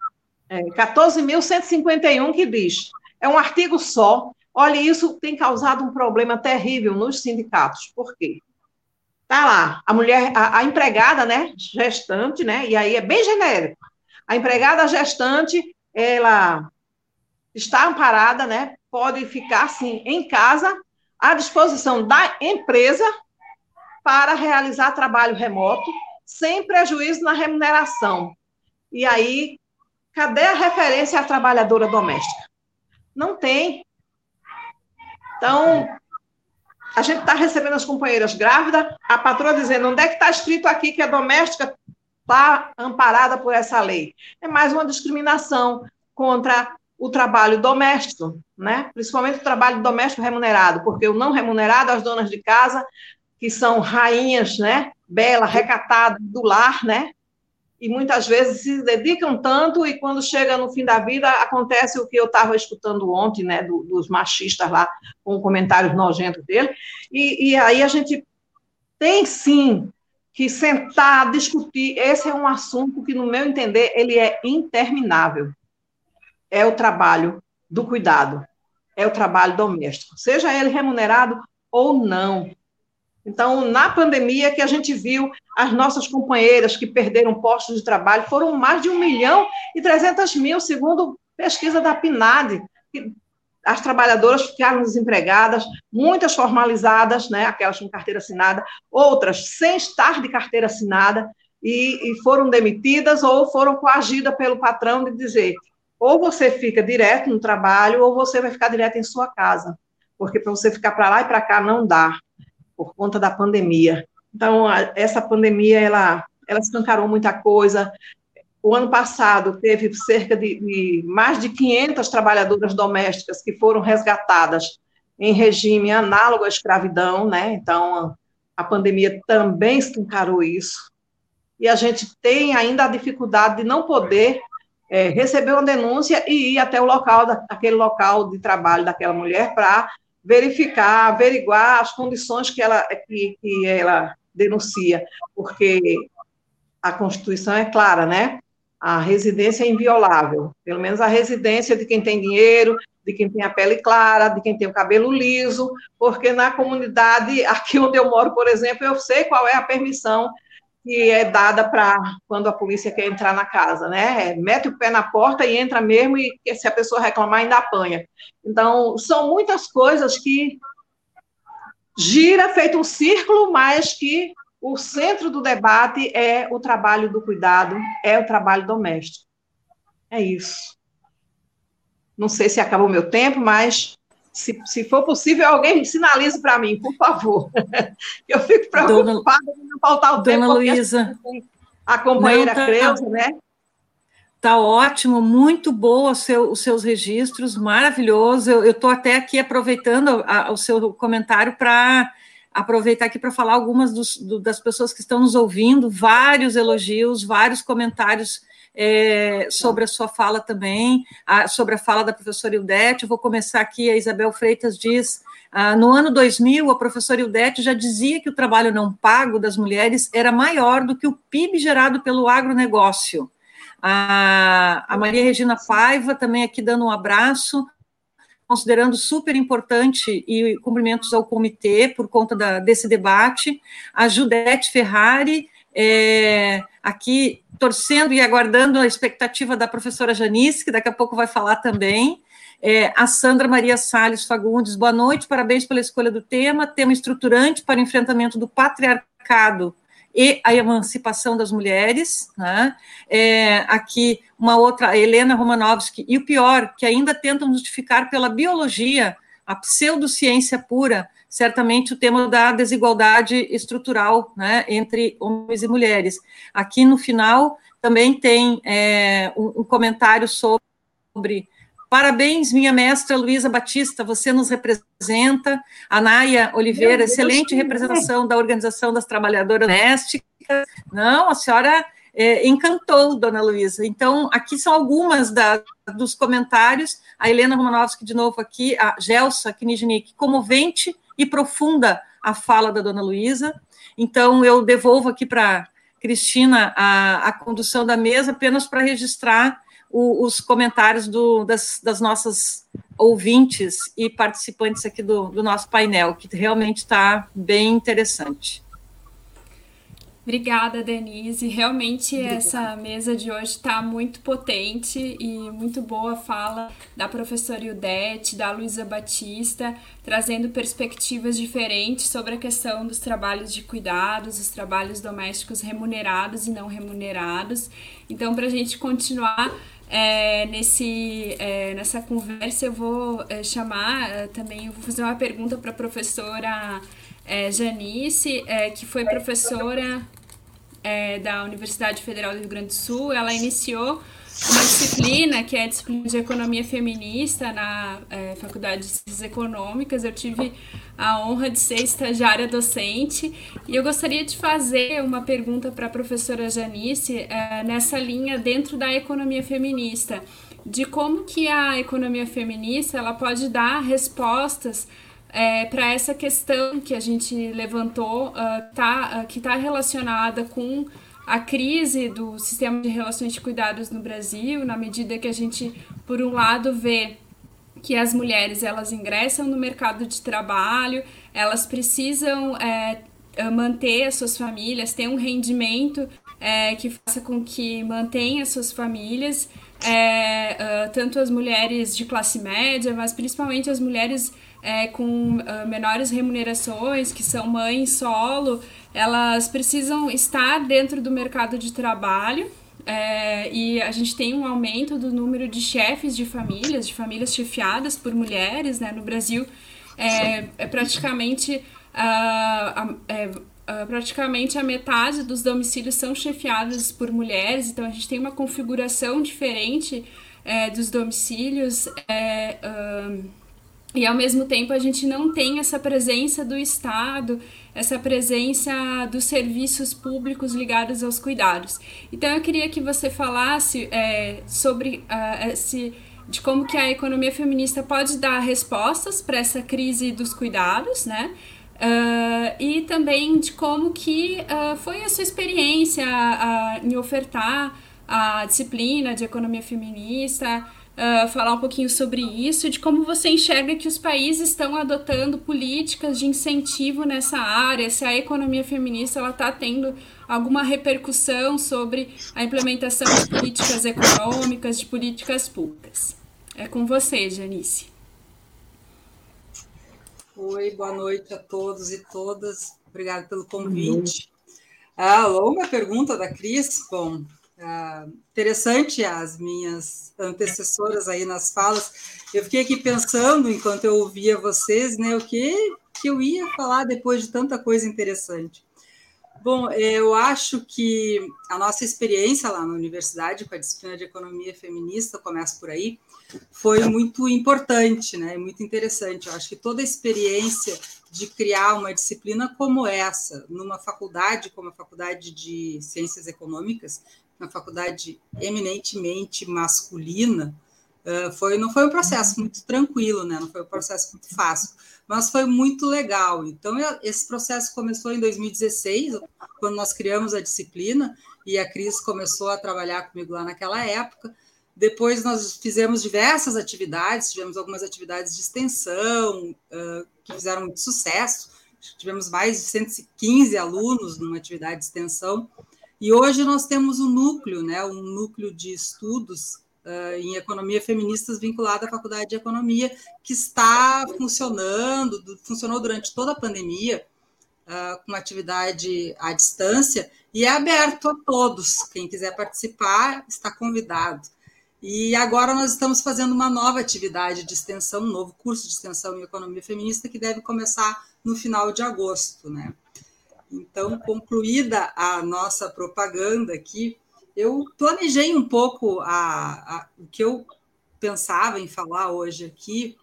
14.151, que diz, é um artigo só. Olha, isso tem causado um problema terrível nos sindicatos. Por quê? Tá lá, a mulher, a empregada, né, gestante, né, e aí é bem genérico. A empregada gestante, ela está amparada, né, pode ficar, sim, em casa, à disposição da empresa para realizar trabalho remoto, sem prejuízo na remuneração. E aí, cadê a referência à trabalhadora doméstica? Não tem. Então... A gente está recebendo as companheiras grávidas, a patroa dizendo, onde é que está escrito aqui que a doméstica está amparada por essa lei? É mais uma discriminação contra o trabalho doméstico, né? Principalmente o trabalho doméstico remunerado, porque o não remunerado, as donas de casa, que são rainhas, né? Bela, recatada, do lar, né? E muitas vezes se dedicam tanto e quando chega no fim da vida, acontece o que eu estava escutando ontem, né, dos machistas lá, com comentários nojentos dele, e aí a gente tem sim que sentar, discutir, esse é um assunto que, no meu entender, ele é interminável, é o trabalho do cuidado, é o trabalho doméstico, seja ele remunerado ou não. Então, na pandemia que a gente viu as nossas companheiras que perderam postos de trabalho, foram mais de 1.300.000, segundo pesquisa da PNAD. As trabalhadoras ficaram desempregadas, muitas formalizadas, né, aquelas com carteira assinada, outras sem estar de carteira assinada, e foram demitidas ou foram coagidas pelo patrão de dizer, ou você fica direto no trabalho ou você vai ficar direto em sua casa, porque para você ficar para lá e para cá não dá. Por conta da pandemia. Então, essa pandemia, ela escancarou muita coisa. O ano passado, teve cerca de mais de 500 trabalhadoras domésticas que foram resgatadas em regime análogo à escravidão, né? Então, a pandemia também escancarou isso. E a gente tem ainda a dificuldade de não poder receber uma denúncia e ir até o local, aquele local de trabalho daquela mulher para verificar, averiguar as condições que ela denuncia, porque a Constituição é clara, né? A residência é inviolável, pelo menos a residência de quem tem dinheiro, de quem tem a pele clara, de quem tem o cabelo liso, porque na comunidade, aqui onde eu moro, por exemplo, eu sei qual é a permissão que é dada para quando a polícia quer entrar na casa, né? Mete o pé na porta e entra mesmo, e se a pessoa reclamar, ainda apanha. Então, são muitas coisas que gira, feito um círculo, mas que o centro do debate é o trabalho do cuidado, é o trabalho doméstico. É isso. Não sei se acabou meu tempo, mas... Se for possível, alguém sinalize para mim, por favor. Eu fico preocupada de não faltar o tempo. Dona Luísa, a companheira Creuza, né? Está ótimo, muito boa os seus registros, maravilhoso. Eu estou até aqui aproveitando o seu comentário para aproveitar aqui para falar algumas das pessoas que estão nos ouvindo, vários elogios, vários comentários sobre a sua fala também, sobre a fala da professora Hildete. Eu vou começar aqui, a Isabel Freitas diz, no ano 2000, a professora Hildete já dizia que o trabalho não pago das mulheres era maior do que o PIB gerado pelo agronegócio. A Maria Regina Paiva, também aqui dando um abraço, considerando super importante, e cumprimentos ao comitê por conta desse debate. A Judete Ferrari, aqui torcendo e aguardando a expectativa da professora Janice, que daqui a pouco vai falar também. A Sandra Maria Salles Fagundes, boa noite, parabéns pela escolha do tema, tema estruturante para o enfrentamento do patriarcado e a emancipação das mulheres, né? Aqui uma outra, a Helena Romanovski, e o pior, que ainda tentam justificar pela biologia, a pseudociência pura, certamente o tema da desigualdade estrutural, né, entre homens e mulheres. Aqui no final também tem um comentário sobre... Parabéns, minha mestra Luísa Batista, você nos representa. Anaia Oliveira, excelente representação da Organização das Trabalhadoras Domésticas. Não, a senhora encantou, dona Luísa. Então, aqui são algumas dos comentários. A Helena Romanovski, de novo aqui, a Gelsa Knijnik, comovente e profunda a fala da dona Luísa. Então, eu devolvo aqui para Cristina a condução da mesa, apenas para registrar os comentários das nossas ouvintes e participantes aqui do nosso painel, que realmente está bem interessante. Obrigada, Denise. Realmente, essa mesa de hoje está muito potente e muito boa a fala da professora Yudete, da Luísa Batista, trazendo perspectivas diferentes sobre a questão dos trabalhos de cuidados, os trabalhos domésticos remunerados e não remunerados. Então, para a gente continuar nessa conversa, eu vou vou fazer uma pergunta para a professora Janice, que foi professora da Universidade Federal do Rio Grande do Sul. Ela iniciou uma disciplina, que é a disciplina de Economia Feminista na Faculdade de Ciências Econômicas. Eu tive a honra de ser estagiária docente e eu gostaria de fazer uma pergunta para a professora Janice nessa linha dentro da economia feminista, de como que a economia feminista ela pode dar respostas para essa questão que a gente levantou, que está relacionada com a crise do sistema de relações de cuidados no Brasil, na medida que a gente, por um lado, vê que as mulheres elas ingressam no mercado de trabalho, elas precisam manter as suas famílias, ter um rendimento que faça com que mantenha as suas famílias, tanto as mulheres de classe média, mas principalmente as mulheres com menores remunerações, que são mães solo, elas precisam estar dentro do mercado de trabalho, e a gente tem um aumento do número de chefes de famílias chefiadas por mulheres, né? No Brasil praticamente a metade dos domicílios são chefiados por mulheres, então a gente tem uma configuração diferente dos domicílios, e, ao mesmo tempo, a gente não tem essa presença do Estado, essa presença dos serviços públicos ligados aos cuidados. Então, eu queria que você falasse sobre de como que a economia feminista pode dar respostas para essa crise dos cuidados, né? E também de como que foi a sua experiência em ofertar a disciplina de economia feminista, falar um pouquinho sobre isso, de como você enxerga que os países estão adotando políticas de incentivo nessa área, se a economia feminista ela está tendo alguma repercussão sobre a implementação de políticas econômicas, de políticas públicas. É com você, Janice. Oi, boa noite a todos e todas. Obrigada pelo convite. A longa pergunta da Cris, bom... interessante as minhas antecessoras aí nas falas. Eu fiquei aqui pensando, enquanto eu ouvia vocês, né, o que eu ia falar depois de tanta coisa interessante. Bom, eu acho que a nossa experiência lá na universidade com a disciplina de economia feminista, começa por aí, foi muito importante, né, muito interessante. Eu acho que toda a experiência de criar uma disciplina como essa, numa faculdade como a Faculdade de Ciências Econômicas, na faculdade eminentemente masculina, não foi um processo muito tranquilo, né? Não foi um processo muito fácil, mas foi muito legal. Então, esse processo começou em 2016, quando nós criamos a disciplina, e a Cris começou a trabalhar comigo lá naquela época. Depois, nós fizemos diversas atividades, tivemos algumas atividades de extensão, que fizeram muito sucesso, tivemos mais de 115 alunos numa atividade de extensão, e hoje nós temos um núcleo, né, um núcleo de estudos em economia feministas vinculado à Faculdade de Economia, que está funcionou durante toda a pandemia, com atividade à distância, e é aberto a todos. Quem quiser participar está convidado. E agora nós estamos fazendo uma nova atividade de extensão, um novo curso de extensão em economia feminista, que deve começar no final de agosto, né? Então, concluída a nossa propaganda aqui, eu planejei um pouco o que eu pensava em falar hoje aqui,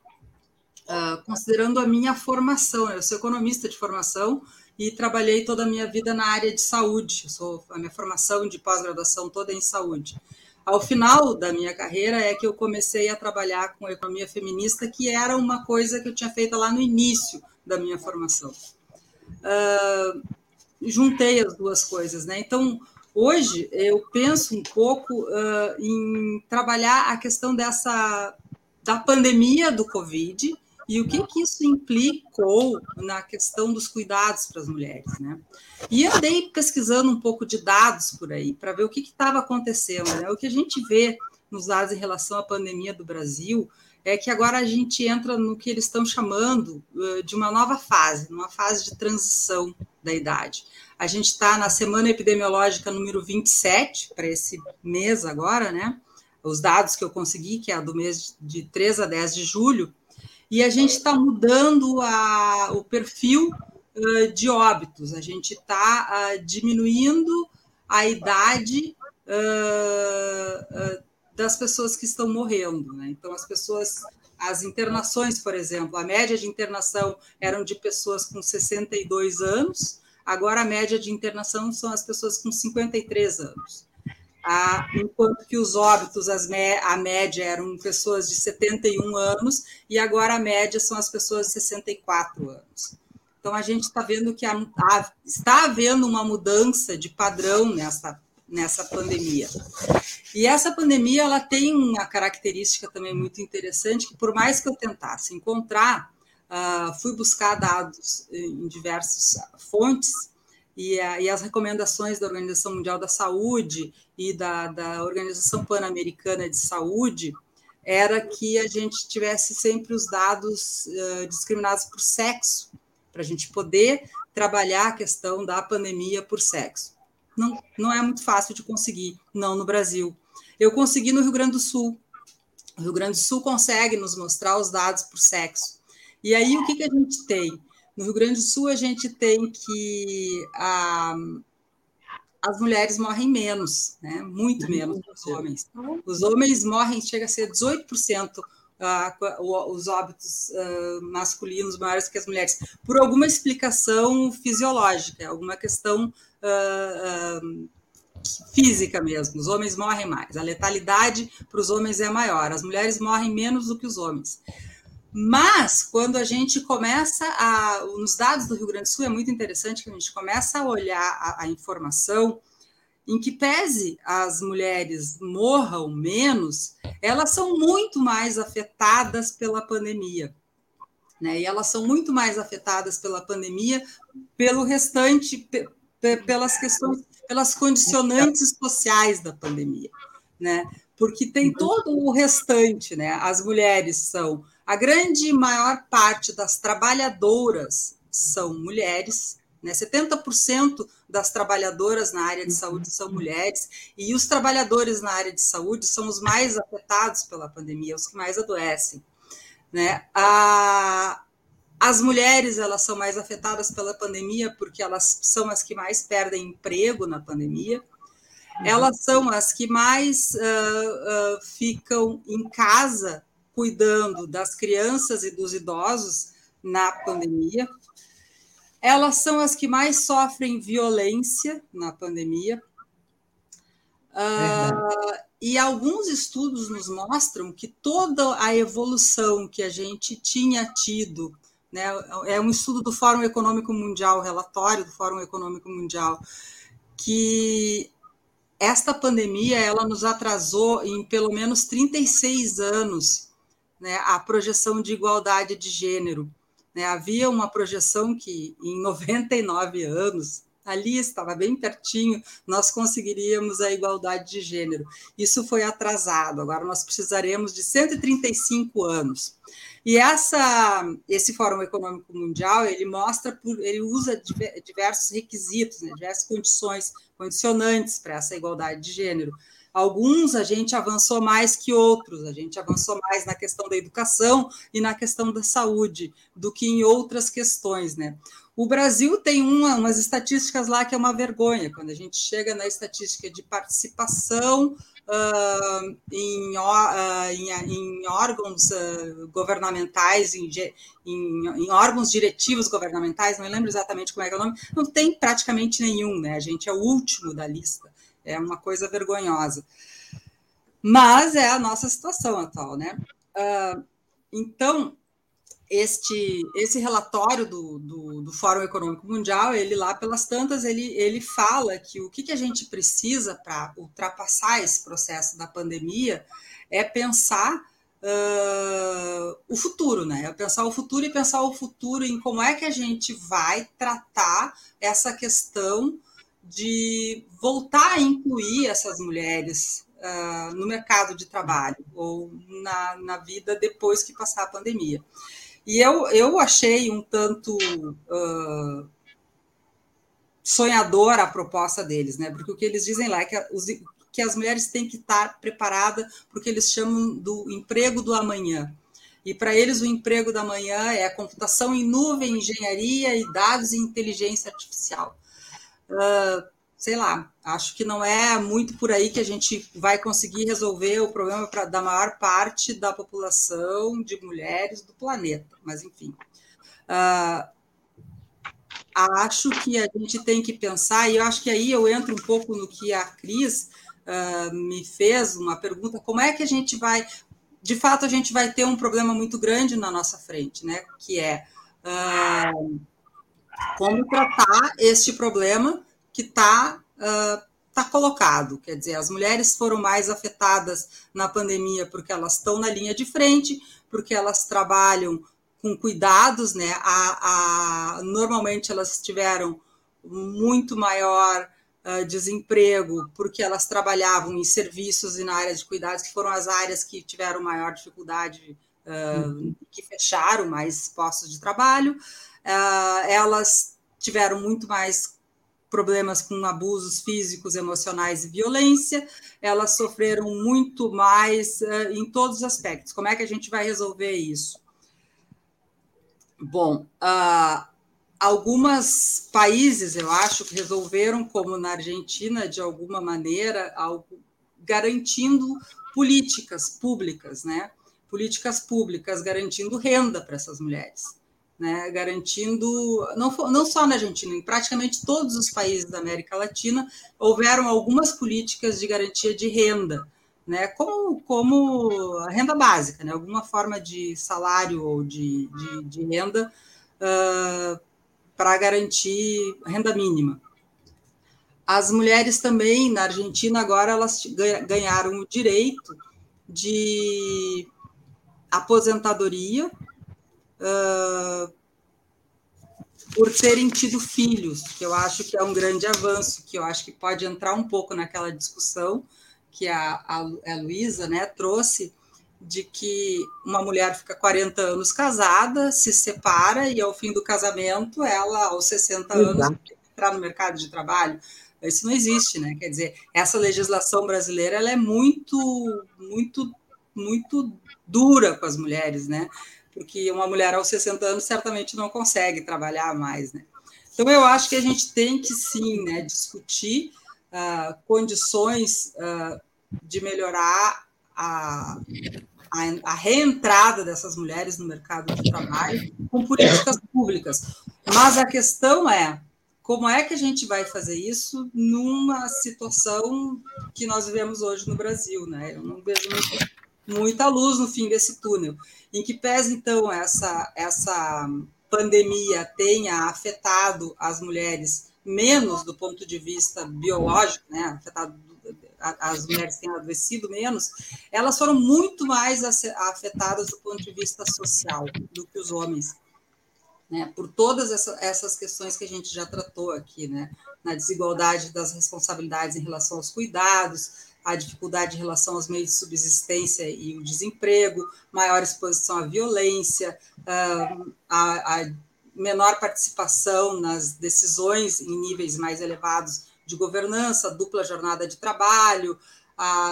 considerando a minha formação, né? Eu sou economista de formação e trabalhei toda a minha vida na área de saúde. A minha formação de pós-graduação toda é em saúde. Ao final da minha carreira é que eu comecei a trabalhar com economia feminista, que era uma coisa que eu tinha feito lá no início da minha formação. Juntei as duas coisas, né? Então, hoje eu penso um pouco em trabalhar a questão da pandemia do Covid, e o que isso implicou na questão dos cuidados para as mulheres, né? E andei pesquisando um pouco de dados por aí, para ver o que estava acontecendo, né? O que a gente vê nos dados em relação à pandemia do Brasil é que agora a gente entra no que eles estão chamando de uma nova fase, uma fase de transição da idade. A gente está na semana epidemiológica número 27, para esse mês agora, né? Os dados que eu consegui, que é do mês de 3 a 10 de julho, e a gente está mudando o perfil de óbitos, a gente está diminuindo a idade das pessoas que estão morrendo, né? Então, as internações, por exemplo, a média de internação eram de pessoas com 62 anos, agora a média de internação são as pessoas com 53 anos. Enquanto que os óbitos, a média eram pessoas de 71 anos, e agora a média são as pessoas de 64 anos. Então, a gente está vendo que está havendo uma mudança de padrão nessa pandemia. E essa pandemia ela tem uma característica também muito interessante, que por mais que eu tentasse encontrar, fui buscar dados em diversas fontes, e as recomendações da Organização Mundial da Saúde e da Organização Pan-Americana de Saúde era que a gente tivesse sempre os dados discriminados por sexo, para a gente poder trabalhar a questão da pandemia por sexo. Não é muito fácil de conseguir, não no Brasil. Eu consegui no Rio Grande do Sul. O Rio Grande do Sul consegue nos mostrar os dados por sexo. E aí, o que a gente tem? No Rio Grande do Sul, a gente tem que as mulheres morrem menos, né? Muito menos que os homens. Os homens morrem, chega a ser 18% os óbitos masculinos maiores que as mulheres, por alguma explicação fisiológica, alguma questão física mesmo. Os homens morrem mais. A letalidade para os homens é maior. As mulheres morrem menos do que os homens. Mas, quando a gente começa nos dados do Rio Grande do Sul, é muito interessante que a gente começa a olhar a informação, em que pese as mulheres morram menos, elas são muito mais afetadas pela pandemia, né? E elas são muito mais afetadas pela pandemia pelo restante, pelas condicionantes sociais da pandemia, né? Porque tem todo o restante, né? As mulheres são... A grande maior parte das trabalhadoras são mulheres, né? 70% das trabalhadoras na área de saúde são mulheres, e os trabalhadores na área de saúde são os mais afetados pela pandemia, os que mais adoecem, né? As mulheres elas são mais afetadas pela pandemia porque elas são as que mais perdem emprego na pandemia. Elas são as que mais ficam em casa cuidando das crianças e dos idosos na pandemia. Elas são as que mais sofrem violência na pandemia. E alguns estudos nos mostram que toda a evolução que a gente tinha tido, né, é um estudo do Fórum Econômico Mundial, relatório do Fórum Econômico Mundial, que esta pandemia ela nos atrasou em pelo menos 36 anos, né, a projeção de igualdade de gênero. Né? Havia uma projeção que em 99 anos, ali estava bem pertinho, nós conseguiríamos a igualdade de gênero. Isso foi atrasado, agora nós precisaremos de 135 anos. E esse Fórum Econômico Mundial, ele mostra, ele usa diversos requisitos, né, diversas condicionantes para essa igualdade de gênero. Alguns a gente avançou mais que outros, a gente avançou mais na questão da educação e na questão da saúde do que em outras questões, né? O Brasil tem umas estatísticas lá que é uma vergonha, quando a gente chega na estatística de participação em órgãos governamentais, em órgãos diretivos governamentais, não me lembro exatamente como é que é o nome, não tem praticamente nenhum, né? A gente é o último da lista, é uma coisa vergonhosa. Mas é a nossa situação atual, né? Então, esse relatório do Fórum Econômico Mundial, ele lá pelas tantas, ele fala que o que a gente precisa para ultrapassar esse processo da pandemia é pensar o futuro, né? É pensar o futuro e pensar o futuro em como é que a gente vai tratar essa questão de voltar a incluir essas mulheres no mercado de trabalho ou na vida depois que passar a pandemia. E eu achei um tanto sonhadora a proposta deles, né? Porque o que eles dizem lá é que as mulheres têm que estar preparadas para o que eles chamam do emprego do amanhã. E para eles o emprego do amanhã é a computação em nuvem, engenharia e dados e inteligência artificial. Sei lá, acho que não é muito por aí que a gente vai conseguir resolver o problema da maior parte da população de mulheres do planeta, mas enfim. Acho que a gente tem que pensar, e eu acho que aí eu entro um pouco no que a Cris me fez, uma pergunta, como é que a gente vai... De fato, a gente vai ter um problema muito grande na nossa frente, né? Que é como tratar este problema que está colocado, quer dizer, as mulheres foram mais afetadas na pandemia porque elas estão na linha de frente, porque elas trabalham com cuidados, né? Normalmente elas tiveram muito maior desemprego porque elas trabalhavam em serviços e na área de cuidados, que foram as áreas que tiveram maior dificuldade, que fecharam mais postos de trabalho, elas tiveram muito mais problemas com abusos físicos, emocionais e violência, elas sofreram muito mais em todos os aspectos. Como é que a gente vai resolver isso? Bom, alguns países, eu acho, que resolveram, como na Argentina, de alguma maneira, garantindo políticas públicas, garantindo renda para essas mulheres. Né, garantindo, não só na Argentina, em praticamente todos os países da América Latina, houveram algumas políticas de garantia de renda, né, como a renda básica, né, alguma forma de salário ou de renda para garantir renda mínima. As mulheres também, na Argentina, agora elas ganharam o direito de aposentadoria, por terem tido filhos, que eu acho que é um grande avanço, que eu acho que pode entrar um pouco naquela discussão que a Luísa, né, trouxe, de que uma mulher fica 40 anos casada, se separa e ao fim do casamento ela, aos 60 anos, entrar no mercado de trabalho. Isso não existe, né? Quer dizer, essa legislação brasileira ela é muito, muito, muito dura com as mulheres, né? Porque uma mulher aos 60 anos certamente não consegue trabalhar mais, né? Então, eu acho que a gente tem que, sim, né, discutir condições de melhorar a reentrada dessas mulheres no mercado de trabalho com políticas públicas. Mas a questão é, como é que a gente vai fazer isso numa situação que nós vivemos hoje no Brasil, né? Eu não vejo muita luz no fim desse túnel, em que pese, então, essa pandemia tenha afetado as mulheres menos do ponto de vista biológico, né? As mulheres têm adoecido menos, elas foram muito mais afetadas do ponto de vista social do que os homens. né, por todas essas questões que a gente já tratou aqui, né, na desigualdade das responsabilidades em relação aos cuidados, a dificuldade em relação aos meios de subsistência e o desemprego, maior exposição à violência, a menor participação nas decisões em níveis mais elevados de governança, dupla jornada de trabalho,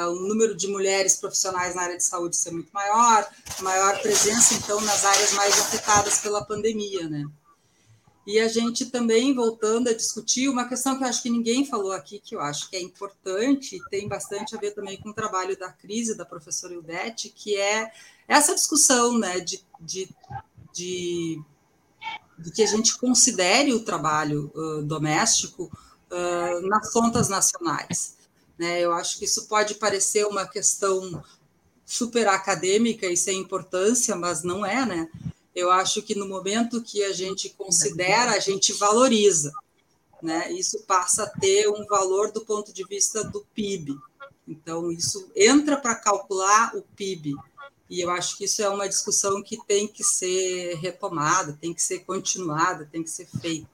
o número de mulheres profissionais na área de saúde ser muito maior, maior presença, então, nas áreas mais afetadas pela pandemia, né? E a gente também, voltando a discutir, uma questão que eu acho que ninguém falou aqui, que eu acho que é importante, e tem bastante a ver também com o trabalho da crise da professora Hildete, que é essa discussão, né, de que a gente considere o trabalho doméstico nas contas nacionais. Né? Eu acho que isso pode parecer uma questão super acadêmica e sem importância, mas não é, né? Eu acho que no momento que a gente considera, a gente valoriza, né? Isso passa a ter um valor do ponto de vista do PIB. Então, isso entra para calcular o PIB. E eu acho que isso é uma discussão que tem que ser retomada, tem que ser continuada, tem que ser feita.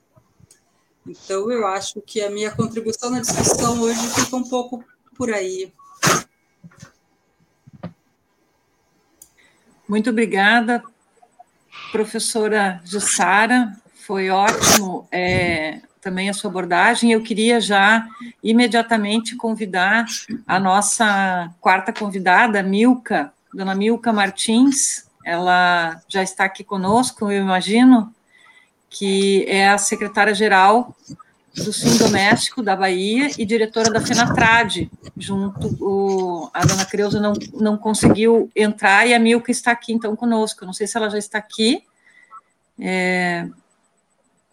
Então, eu acho que a minha contribuição na discussão hoje fica um pouco por aí. Muito obrigada. Professora Jussara, foi ótimo também a sua abordagem. Eu queria já imediatamente convidar a nossa quarta convidada, Milka, dona Milka Martins. Ela já está aqui conosco, eu imagino, que é a secretária-geral do Sim Doméstico da Bahia e diretora da FENATRAD. A dona Creuza não conseguiu entrar e a Milka está aqui, então, conosco. Não sei se ela já está aqui.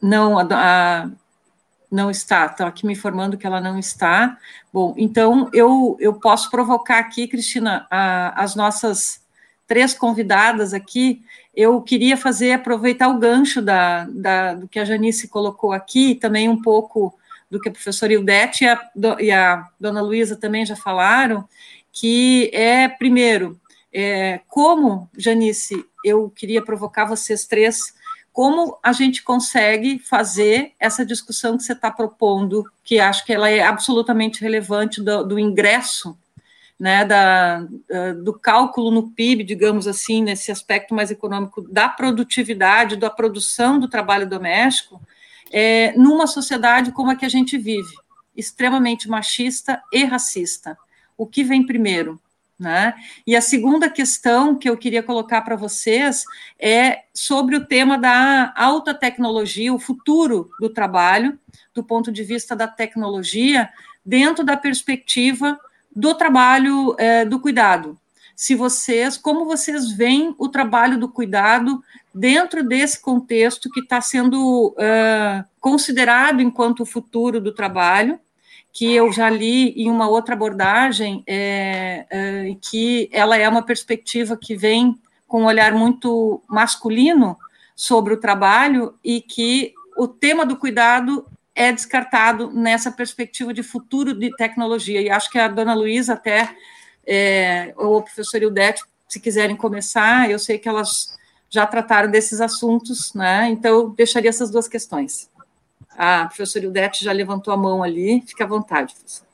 Não está. Estão aqui me informando que ela não está. Bom, então, eu posso provocar aqui, Cristina, as nossas três convidadas aqui. Eu queria aproveitar o gancho do que a Janice colocou aqui, também um pouco do que a professora Hildete e a dona Luísa também já falaram, que é, primeiro, como, Janice, eu queria provocar vocês três, como a gente consegue fazer essa discussão que você está propondo, que acho que ela é absolutamente relevante do ingresso, né, do cálculo no PIB, digamos assim, nesse aspecto mais econômico da produtividade, da produção do trabalho doméstico, numa sociedade como a que a gente vive, extremamente machista e racista. O que vem primeiro? Né? E a segunda questão que eu queria colocar para vocês é sobre o tema da alta tecnologia, o futuro do trabalho, do ponto de vista da tecnologia, dentro da perspectiva do trabalho do cuidado. Como vocês veem o trabalho do cuidado dentro desse contexto que está sendo considerado enquanto o futuro do trabalho, que eu já li em uma outra abordagem, que ela é uma perspectiva que vem com um olhar muito masculino sobre o trabalho e que o tema do cuidado é descartado nessa perspectiva de futuro de tecnologia. E acho que a dona Luísa até, ou o professor Hildete, se quiserem começar, eu sei que elas já trataram desses assuntos, né? Então, eu deixaria essas duas questões. A professora Hildete já levantou a mão ali, fica à vontade, professora.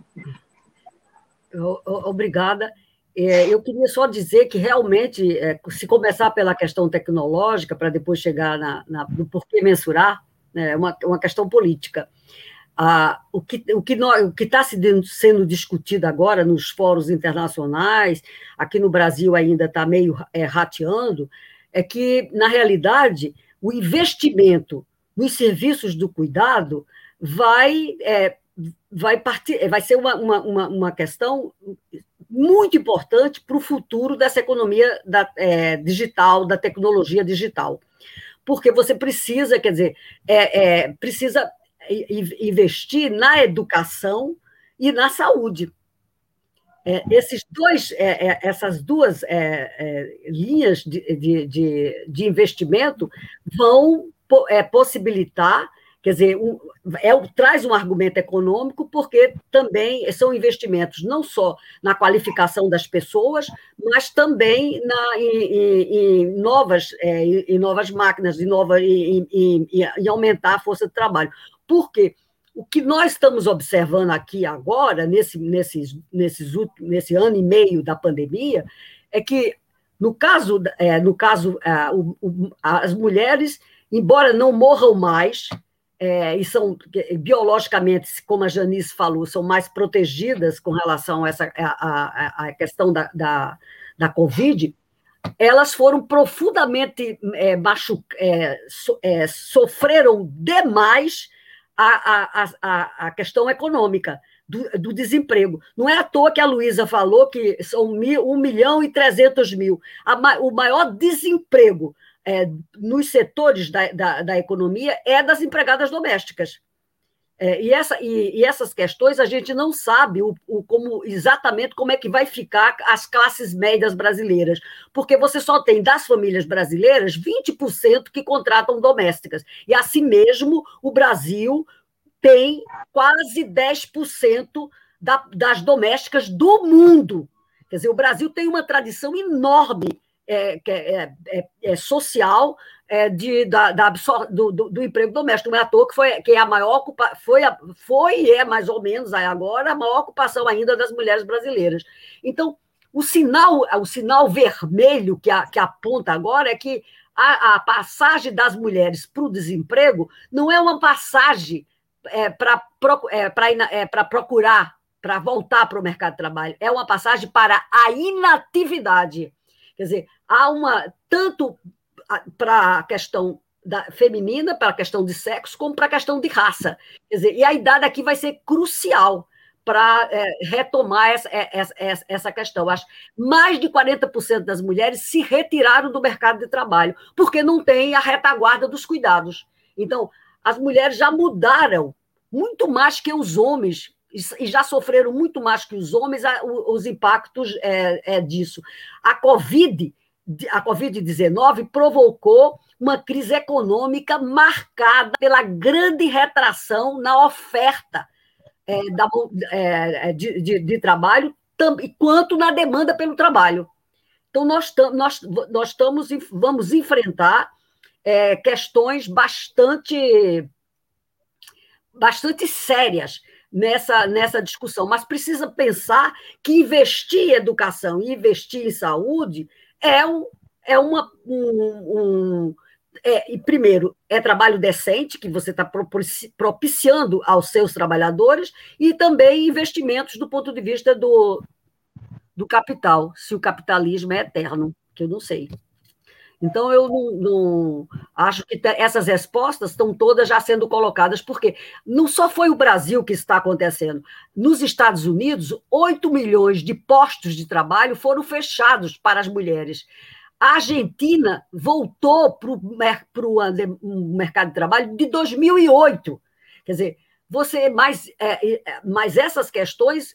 Obrigada. Eu queria só dizer que, realmente, se começar pela questão tecnológica, para depois chegar no porquê mensurar, é uma questão política. O que está sendo discutido agora nos fóruns internacionais, aqui no Brasil ainda está meio rateando, é que, na realidade, o investimento nos serviços do cuidado vai ser uma questão muito importante para o futuro dessa economia digital, da tecnologia digital. Porque você precisa, precisa investir na educação e na saúde. Essas duas linhas de investimento vão possibilitar Quer dizer, traz um argumento econômico, porque também são investimentos não só na qualificação das pessoas, mas também em novas máquinas, em aumentar a força de trabalho. Por quê? O que nós estamos observando aqui agora, nesse ano e meio da pandemia, é que, as mulheres, embora não morram mais, e são biologicamente, como a Janice falou, são mais protegidas com relação a essa questão da Covid, elas foram profundamente sofreram demais a questão econômica do desemprego. Não é à toa que a Luísa falou que são 1.300.000. O maior desemprego nos setores da economia é das empregadas domésticas. Essas questões a gente não sabe exatamente como é que vai ficar as classes médias brasileiras, porque você só tem das famílias brasileiras 20% que contratam domésticas. E, assim mesmo, o Brasil tem quase 10% das domésticas do mundo. Quer dizer, o Brasil tem uma tradição enorme social do emprego doméstico. Não é à toa que foi mais ou menos agora a maior ocupação ainda das mulheres brasileiras. Então, o sinal vermelho que aponta agora é que a passagem das mulheres para o desemprego não é uma passagem para procurar, para voltar para o mercado de trabalho, é uma passagem para a inatividade. Quer dizer, há tanto para a questão feminina, para a questão de sexo, como para a questão de raça. Quer dizer, e a idade aqui vai ser crucial para retomar essa questão. Acho que mais de 40% das mulheres se retiraram do mercado de trabalho, porque não tem a retaguarda dos cuidados. Então, as mulheres já mudaram muito mais que os homens, e já sofreram muito mais que os homens os impactos disso. A Covid-19 provocou uma crise econômica marcada pela grande retração na oferta de trabalho, quanto na demanda pelo trabalho. Então, vamos enfrentar questões bastante sérias nessa discussão, mas precisa pensar que investir em educação e investir em saúde primeiro, é trabalho decente que você está propiciando aos seus trabalhadores, e também investimentos do ponto de vista do capital, se o capitalismo é eterno, que eu não sei. Então, eu não acho que essas respostas estão todas já sendo colocadas, porque não só foi o Brasil que está acontecendo. Nos Estados Unidos, 8 milhões de postos de trabalho foram fechados para as mulheres. A Argentina voltou para o mercado de trabalho de 2008. Quer dizer, mas essas questões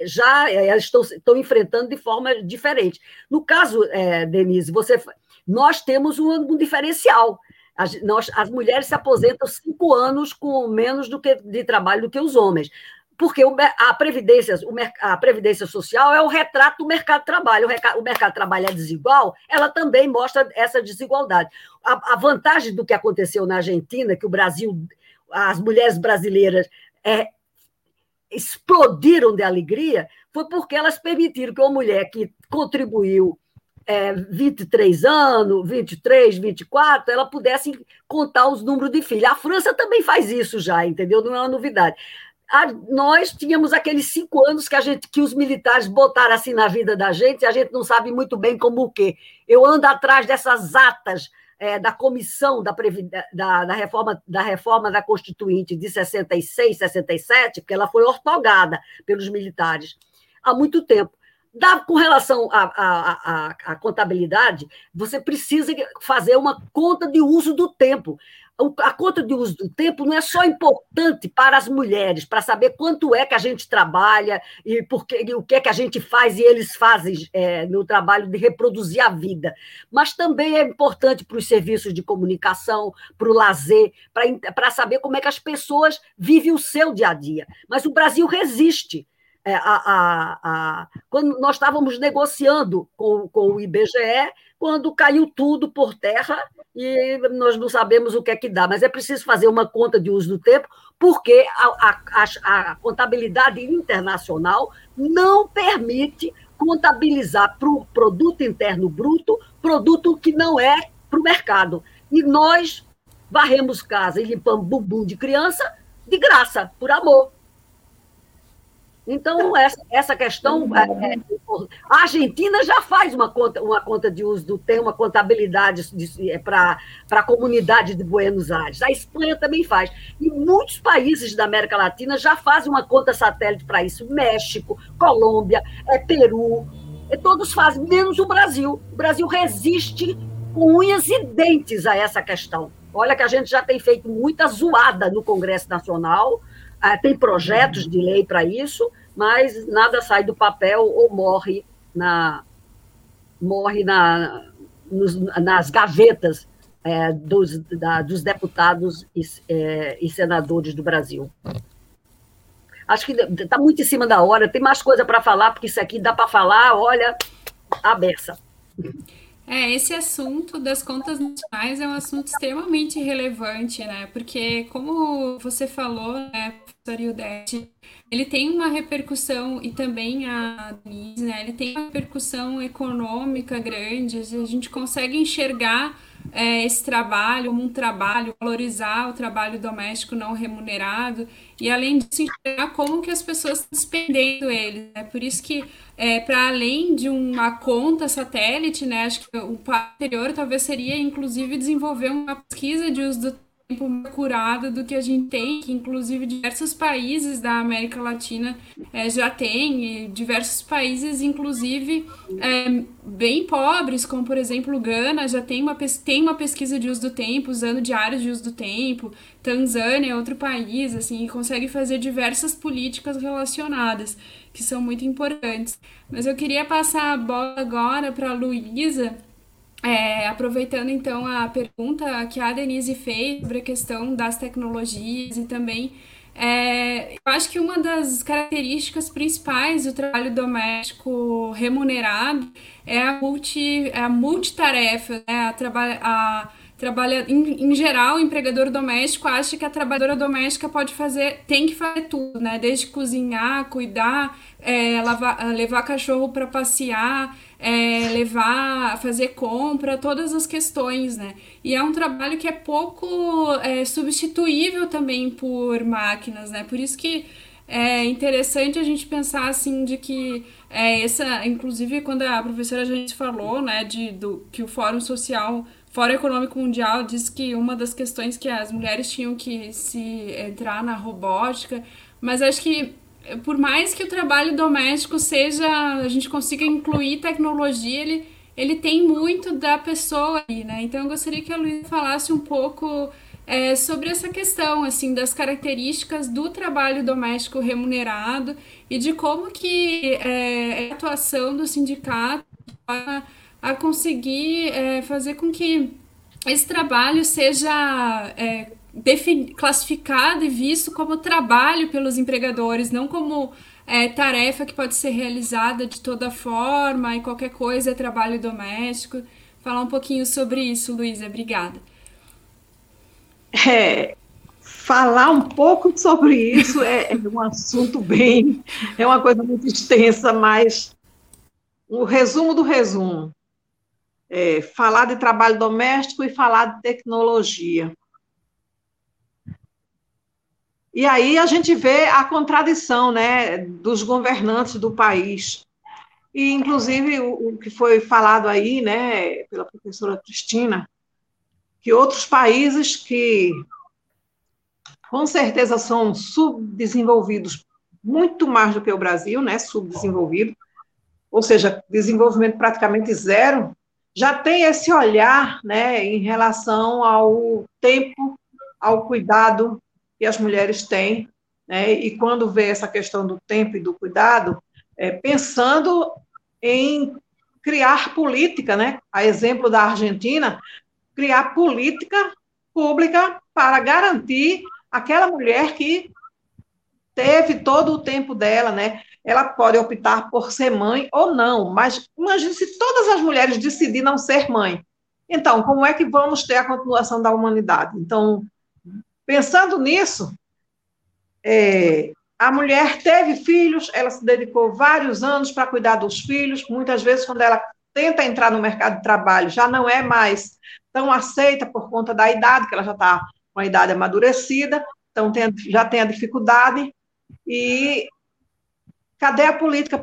já estão enfrentando de forma diferente. No caso, Denise, nós temos um diferencial. As mulheres se aposentam 5 anos com menos de trabalho do que os homens, porque a Previdência Social é o retrato do mercado de trabalho. O mercado de trabalho é desigual, ela também mostra essa desigualdade. A vantagem do que aconteceu na Argentina, que as mulheres brasileiras explodiram de alegria, foi porque elas permitiram que uma mulher que contribuiu 23, 24, ela pudesse contar os números de filhos. A França também faz isso já, entendeu? Não é uma novidade. Nós tínhamos aqueles 5 anos que os militares botaram assim na vida da gente, e a gente não sabe muito bem como o quê. Eu ando atrás dessas atas da comissão da reforma da Constituinte de 66, 67, porque ela foi ortogada pelos militares há muito tempo. Com relação à contabilidade, você precisa fazer uma conta de uso do tempo. A conta de uso do tempo não é só importante para as mulheres, para saber quanto é que a gente trabalha e o que é que a gente faz e eles fazem no trabalho de reproduzir a vida, mas também é importante para os serviços de comunicação, para o lazer, para saber como é que as pessoas vivem o seu dia a dia. Mas o Brasil resiste. Quando nós estávamos negociando com o IBGE, quando caiu tudo por terra e nós não sabemos o que é que dá, mas é preciso fazer uma conta de uso do tempo, porque a contabilidade internacional não permite contabilizar para o produto interno bruto, produto que não é para o mercado. E nós varremos casa e limpamos bumbum de criança de graça, por amor. Então, essa questão... A Argentina já faz uma conta de uso do tempo, uma contabilidade para a comunidade de Buenos Aires. A Espanha também faz. E muitos países da América Latina já fazem uma conta satélite para isso. México, Colômbia, Peru. Todos fazem, menos o Brasil. O Brasil resiste com unhas e dentes a essa questão. Olha que a gente já tem feito muita zoada no Congresso Nacional... Tem projetos de lei para isso, mas nada sai do papel ou morre nas gavetas dos deputados e senadores do Brasil. Acho que está muito em cima da hora, tem mais coisa para falar, porque isso aqui dá para falar, olha, a beça. Esse assunto das contas nacionais é um assunto extremamente relevante, né? Porque, como você falou, né, professor Hildete, ele tem uma repercussão, e também a Denise, né? Ele tem uma repercussão econômica grande, a gente consegue enxergar esse trabalho como um trabalho, valorizar o trabalho doméstico não remunerado, e além disso, enxergar como que as pessoas estão despendendo ele, né? Por isso que para além de uma conta satélite, né, acho que o passo anterior talvez seria, inclusive, desenvolver uma pesquisa de uso do tempo mais curada do que a gente tem, que inclusive diversos países da América Latina já tem, e diversos países, inclusive, bem pobres, como, por exemplo, Gana, já tem uma pesquisa de uso do tempo, usando diários de uso do tempo. Tanzânia é outro país, assim, e consegue fazer diversas políticas relacionadas, que são muito importantes. Mas eu queria passar a bola agora para a Luísa, aproveitando então a pergunta que a Denise fez sobre a questão das tecnologias e também, eu acho que uma das características principais do trabalho doméstico remunerado é a multitarefa, né? Em geral, o empregador doméstico acha que a trabalhadora doméstica tem que fazer tudo, né? Desde cozinhar, cuidar, levar cachorro para passear, fazer compra, todas as questões, né? E é um trabalho que é pouco substituível também por máquinas, né? Por isso que é interessante a gente pensar assim de que inclusive quando a professora Janice falou, né, que o Fórum Econômico Mundial diz que uma das questões que as mulheres tinham que se entrar na robótica, mas acho que por mais que o trabalho doméstico a gente consiga incluir tecnologia, ele tem muito da pessoa aí, né? Então eu gostaria que a Luísa falasse um pouco sobre essa questão, assim, das características do trabalho doméstico remunerado e de como que a atuação do sindicato a conseguir fazer com que esse trabalho seja classificado e visto como trabalho pelos empregadores, não como tarefa que pode ser realizada de toda forma e qualquer coisa é trabalho doméstico. Falar um pouquinho sobre isso, Luísa, obrigada. Falar um pouco sobre isso é um assunto é uma coisa muito extensa, mas o resumo do resumo. Falar de trabalho doméstico e falar de tecnologia. E aí a gente vê a contradição, né, dos governantes do país. E, inclusive, o que foi falado aí, né, pela professora Cristina, que outros países que, com certeza, são subdesenvolvidos muito mais do que o Brasil, né, subdesenvolvido, ou seja, desenvolvimento praticamente zero, já tem esse olhar, né, em relação ao tempo, ao cuidado que as mulheres têm, né, e quando vê essa questão do tempo e do cuidado, pensando em criar política, né, a exemplo da Argentina, criar política pública para garantir aquela mulher que teve todo o tempo dela, né? Ela pode optar por ser mãe ou não, mas imagine se todas as mulheres decidirem não ser mãe. Então, como é que vamos ter a continuação da humanidade? Então, pensando nisso, a mulher teve filhos, ela se dedicou vários anos para cuidar dos filhos, muitas vezes quando ela tenta entrar no mercado de trabalho, já não é mais tão aceita por conta da idade, que ela já está com a idade amadurecida, então já tem a dificuldade, e cadê a política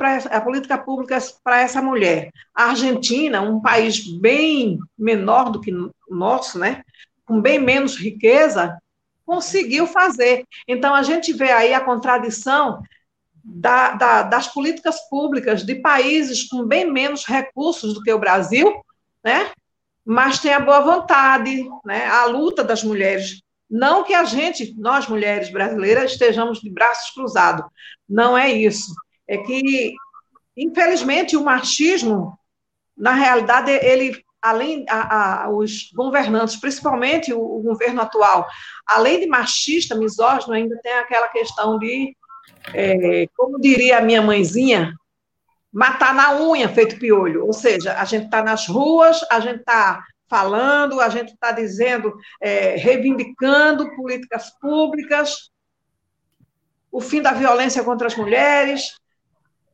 pública para essa mulher? A Argentina, um país bem menor do que o nosso, né, com bem menos riqueza, conseguiu fazer. Então, a gente vê aí a contradição das políticas públicas de países com bem menos recursos do que o Brasil, né? Mas tem a boa vontade, né? A luta das mulheres. Não que nós mulheres brasileiras, estejamos de braços cruzados. Não é isso. É que, infelizmente, o machismo, na realidade, ele... além os governantes, principalmente o governo atual, além de machista, misógino, ainda tem aquela questão de, como diria a minha mãezinha, matar na unha feito piolho. Ou seja, a gente está nas ruas, a gente está falando, a gente está dizendo, reivindicando políticas públicas, o fim da violência contra as mulheres...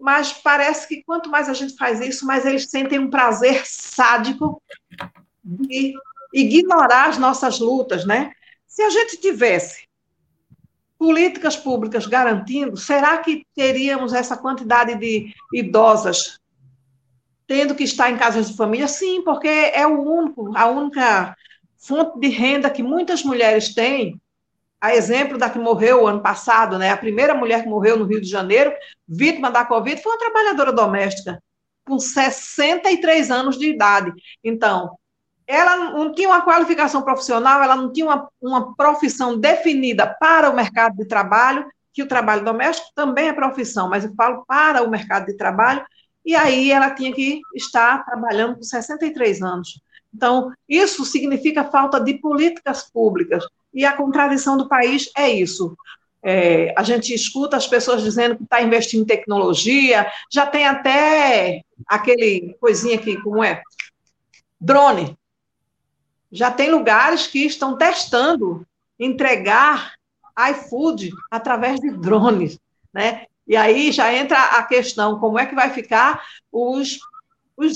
mas parece que quanto mais a gente faz isso, mais eles sentem um prazer sádico de ignorar as nossas lutas, né? Se a gente tivesse políticas públicas garantindo, será que teríamos essa quantidade de idosas tendo que estar em casas de família? Sim, porque é a única fonte de renda que muitas mulheres têm. A exemplo da que morreu o ano passado, né? A primeira mulher que morreu no Rio de Janeiro, vítima da Covid, foi uma trabalhadora doméstica, com 63 anos de idade. Então, ela não tinha uma qualificação profissional, ela não tinha uma profissão definida para o mercado de trabalho, que o trabalho doméstico também é profissão, mas eu falo para o mercado de trabalho, e aí ela tinha que estar trabalhando com 63 anos. Então, isso significa falta de políticas públicas. E a contradição do país é isso. A gente escuta as pessoas dizendo que está investindo em tecnologia, já tem até aquele coisinha aqui, como é? Drone. Já tem lugares que estão testando entregar iFood através de drones, né? E aí já entra a questão, como é que vai ficar os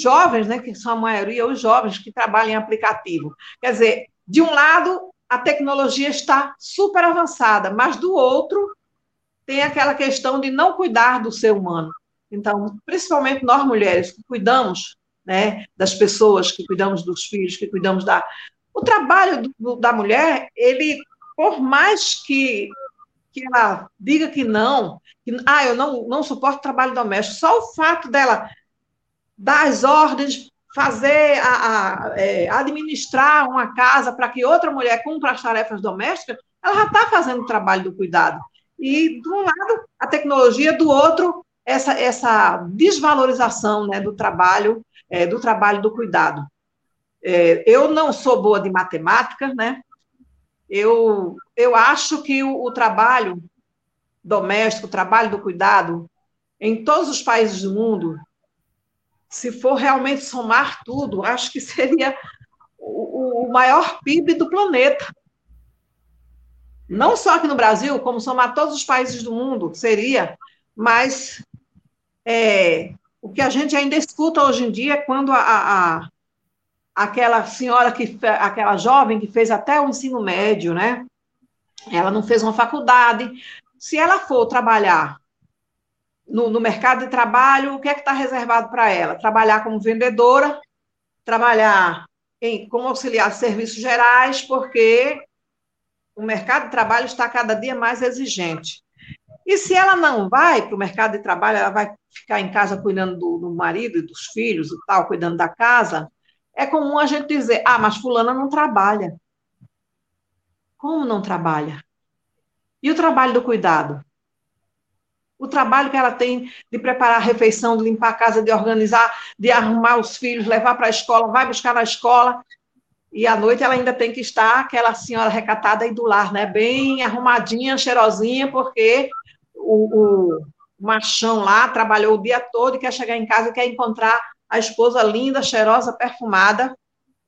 jovens, né, que são a maioria, os jovens que trabalham em aplicativo. Quer dizer, de um lado... a tecnologia está super avançada, mas do outro tem aquela questão de não cuidar do ser humano. Então, principalmente nós mulheres que cuidamos, né, das pessoas, que cuidamos dos filhos, que cuidamos da... O trabalho da mulher, ele, por mais que ela diga que não, eu não suporto trabalho doméstico, só o fato dela dar as ordens, fazer, administrar uma casa para que outra mulher cumpra as tarefas domésticas, ela já está fazendo o trabalho do cuidado. E, de um lado, a tecnologia, do outro, essa desvalorização, né, do trabalho do cuidado. Eu não sou boa de matemática, né? Eu acho que o trabalho doméstico, o trabalho do cuidado, em todos os países do mundo, se for realmente somar tudo, acho que seria o maior PIB do planeta. Não só aqui no Brasil, como somar todos os países do mundo, seria, mas o que a gente ainda escuta hoje em dia é quando aquela senhora, aquela jovem que fez até o ensino médio, né? Ela não fez uma faculdade. Se ela for trabalhar no mercado de trabalho, o que é que está reservado para ela? Trabalhar como vendedora, trabalhar como auxiliar de serviços gerais, porque o mercado de trabalho está cada dia mais exigente. E se ela não vai para o mercado de trabalho, ela vai ficar em casa cuidando do marido e dos filhos e tal, cuidando da casa, é comum a gente dizer, ah, mas fulana não trabalha. Como não trabalha? E o trabalho do cuidado? O trabalho que ela tem de preparar a refeição, de limpar a casa, de organizar, de arrumar os filhos, levar para a escola, vai buscar na escola, e à noite ela ainda tem que estar aquela senhora recatada e do lar, né? Bem arrumadinha, cheirosinha, porque o machão lá trabalhou o dia todo e quer chegar em casa e quer encontrar a esposa linda, cheirosa, perfumada,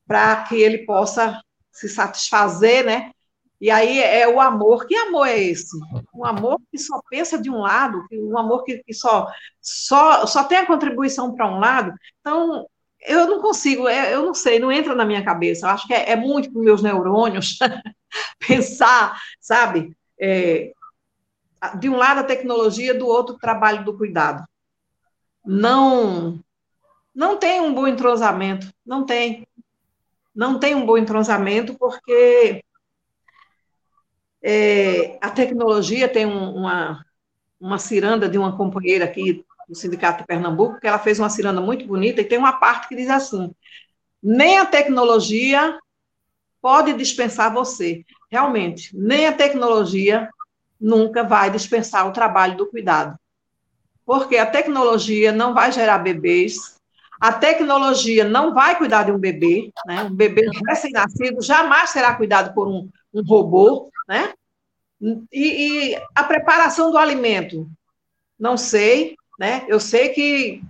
para que ele possa se satisfazer, né? E aí é o amor. Que amor é esse? Um amor que só pensa de um lado, um amor que só tem a contribuição para um lado. Então, eu não consigo, eu não sei, não entra na minha cabeça. Eu acho que é muito para os meus neurônios pensar, sabe? De um lado a tecnologia, do outro o trabalho do cuidado. Não tem um bom entrosamento, não tem. Não tem um bom entrosamento porque a tecnologia tem uma ciranda de uma companheira aqui do Sindicato de Pernambuco, que ela fez uma ciranda muito bonita, e tem uma parte que diz assim, nem a tecnologia pode dispensar você. Realmente, nem a tecnologia nunca vai dispensar o trabalho do cuidado. Porque a tecnologia não vai gerar bebês, a tecnologia não vai cuidar de um bebê, né? Um bebê recém-nascido jamais será cuidado por um robô, né? E a preparação do alimento, não sei, né? Eu sei que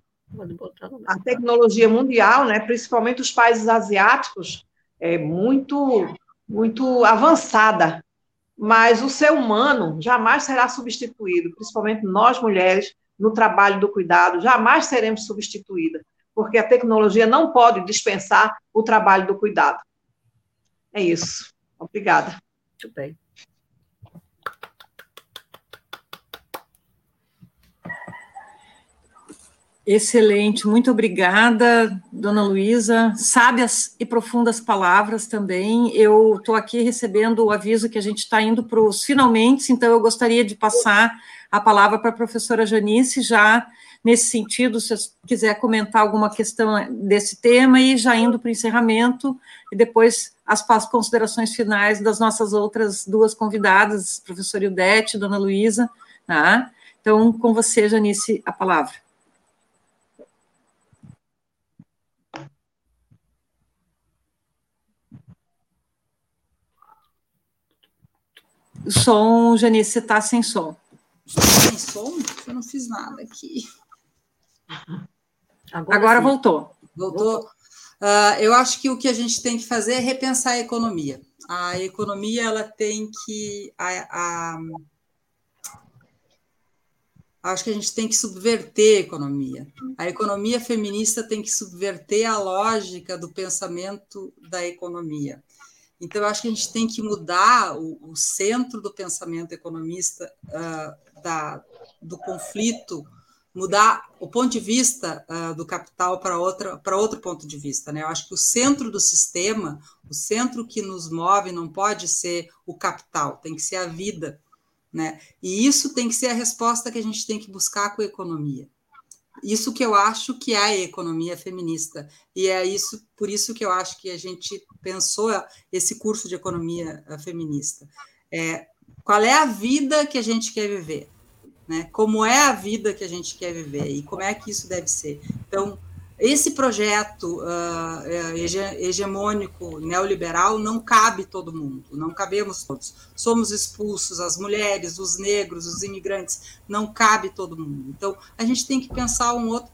a tecnologia mundial, né, principalmente os países asiáticos, é muito, muito avançada, mas o ser humano jamais será substituído, principalmente nós mulheres, no trabalho do cuidado, jamais seremos substituídas, porque a tecnologia não pode dispensar o trabalho do cuidado. É isso. Obrigada. Muito bem. Excelente, muito obrigada, dona Luísa. Sábias e profundas palavras também. Eu estou aqui recebendo o aviso que a gente está indo para os finalmente, então eu gostaria de passar a palavra para a professora Janice, já nesse sentido, se você quiser comentar alguma questão desse tema, e já indo para o encerramento, e depois as considerações finais das nossas outras duas convidadas, professora Hildete e dona Luísa. Tá? Então, com você, Janice, a palavra. Som, Janice, você está sem som. Sem som? Eu não fiz nada aqui. Agora voltou. Voltou. Eu acho que o que a gente tem que fazer é repensar a economia. A economia, ela tem que... Acho que a gente tem que subverter a economia. A economia feminista tem que subverter a lógica do pensamento da economia. Então, eu acho que a gente tem que mudar o centro do pensamento economista do conflito, mudar o ponto de vista do capital para outro ponto de vista, né? Eu acho que o centro do sistema, o centro que nos move, não pode ser o capital, tem que ser a vida, né? E isso tem que ser a resposta que a gente tem que buscar com a economia. Isso que eu acho que é a economia feminista, e é isso, por isso que eu acho que a gente pensou esse curso de economia feminista. Qual é a vida que a gente quer viver? Né? Como é a vida que a gente quer viver e como é que isso deve ser? Então, esse projeto hegemônico neoliberal não cabe todo mundo, não cabemos todos. Somos expulsos, as mulheres, os negros, os imigrantes, não cabe todo mundo. Então, a gente tem que pensar um outro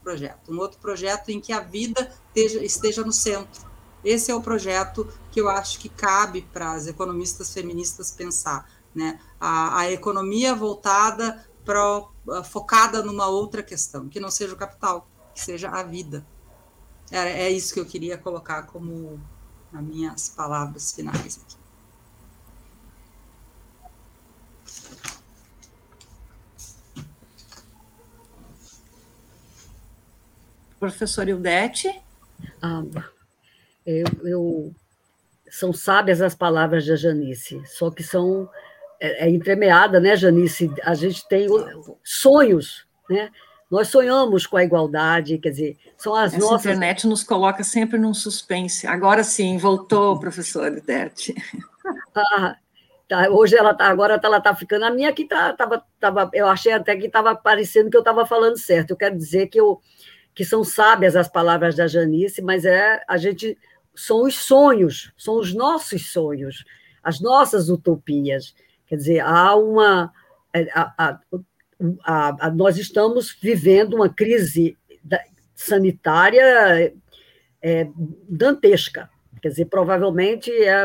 projeto em que a vida esteja no centro. Esse é o projeto que eu acho que cabe para as economistas feministas pensar, né? A economia voltada, focada numa outra questão, que não seja o capital, que seja a vida. É isso que eu queria colocar como as minhas palavras finais aqui. Professora Hildete? São sábias as palavras da Janice, só que são é entremeada, né, Janice? A gente tem sonhos, né? Nós sonhamos com a igualdade, quer dizer, são as nossas... A internet nos coloca sempre num suspense. Agora sim, voltou, professora Hildete. Ah, tá, hoje ela tá, agora ela está ficando... A minha aqui estava... Eu achei até que estava parecendo que eu estava falando certo. Eu quero dizer que são sábias as palavras da Janice, mas a gente... São os sonhos, são os nossos sonhos, as nossas utopias. Quer dizer, há uma... nós estamos vivendo uma crise sanitária dantesca. Quer dizer, provavelmente é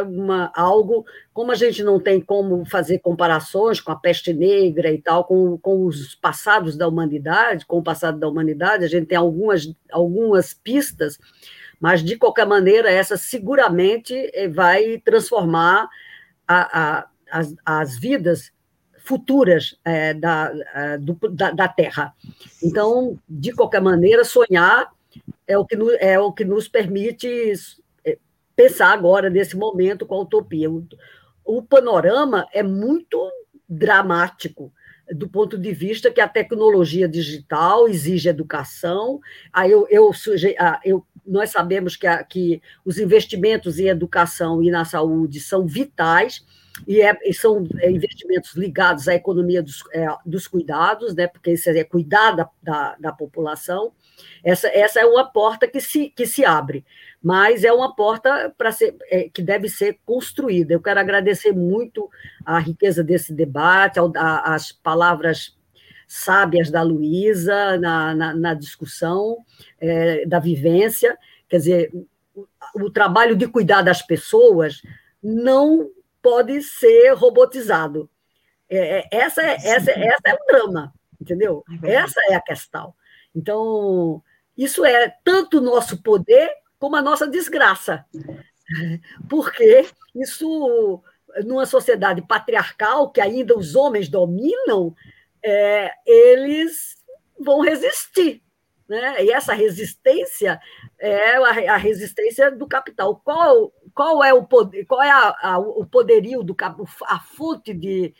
algo... Como a gente não tem como fazer comparações com a peste negra e tal, com os passados da humanidade, com o passado da humanidade, a gente tem algumas pistas, mas, de qualquer maneira, essa seguramente vai transformar as vidas futuras da Terra. Então, de qualquer maneira, sonhar é o que nos permite pensar agora, nesse momento, com a utopia. O panorama é muito dramático, do ponto de vista que a tecnologia digital exige educação. Nós sabemos que os investimentos em educação e na saúde são vitais, e são investimentos ligados à economia dos cuidados, né? Porque isso é cuidar da população. Essa é uma porta que se abre, mas é uma porta que deve ser construída. Eu quero agradecer muito a riqueza desse debate, as palavras sábias da Luísa na discussão, da vivência. Quer dizer, o trabalho de cuidar das pessoas não pode ser robotizado. Essa é o drama, entendeu? Essa é a questão. Então, isso é tanto o nosso poder como a nossa desgraça, porque isso, numa sociedade patriarcal, que ainda os homens dominam, eles vão resistir, né? E essa resistência é a resistência do capital. Qual é o poder, qual é o poderio do capital, a fonte de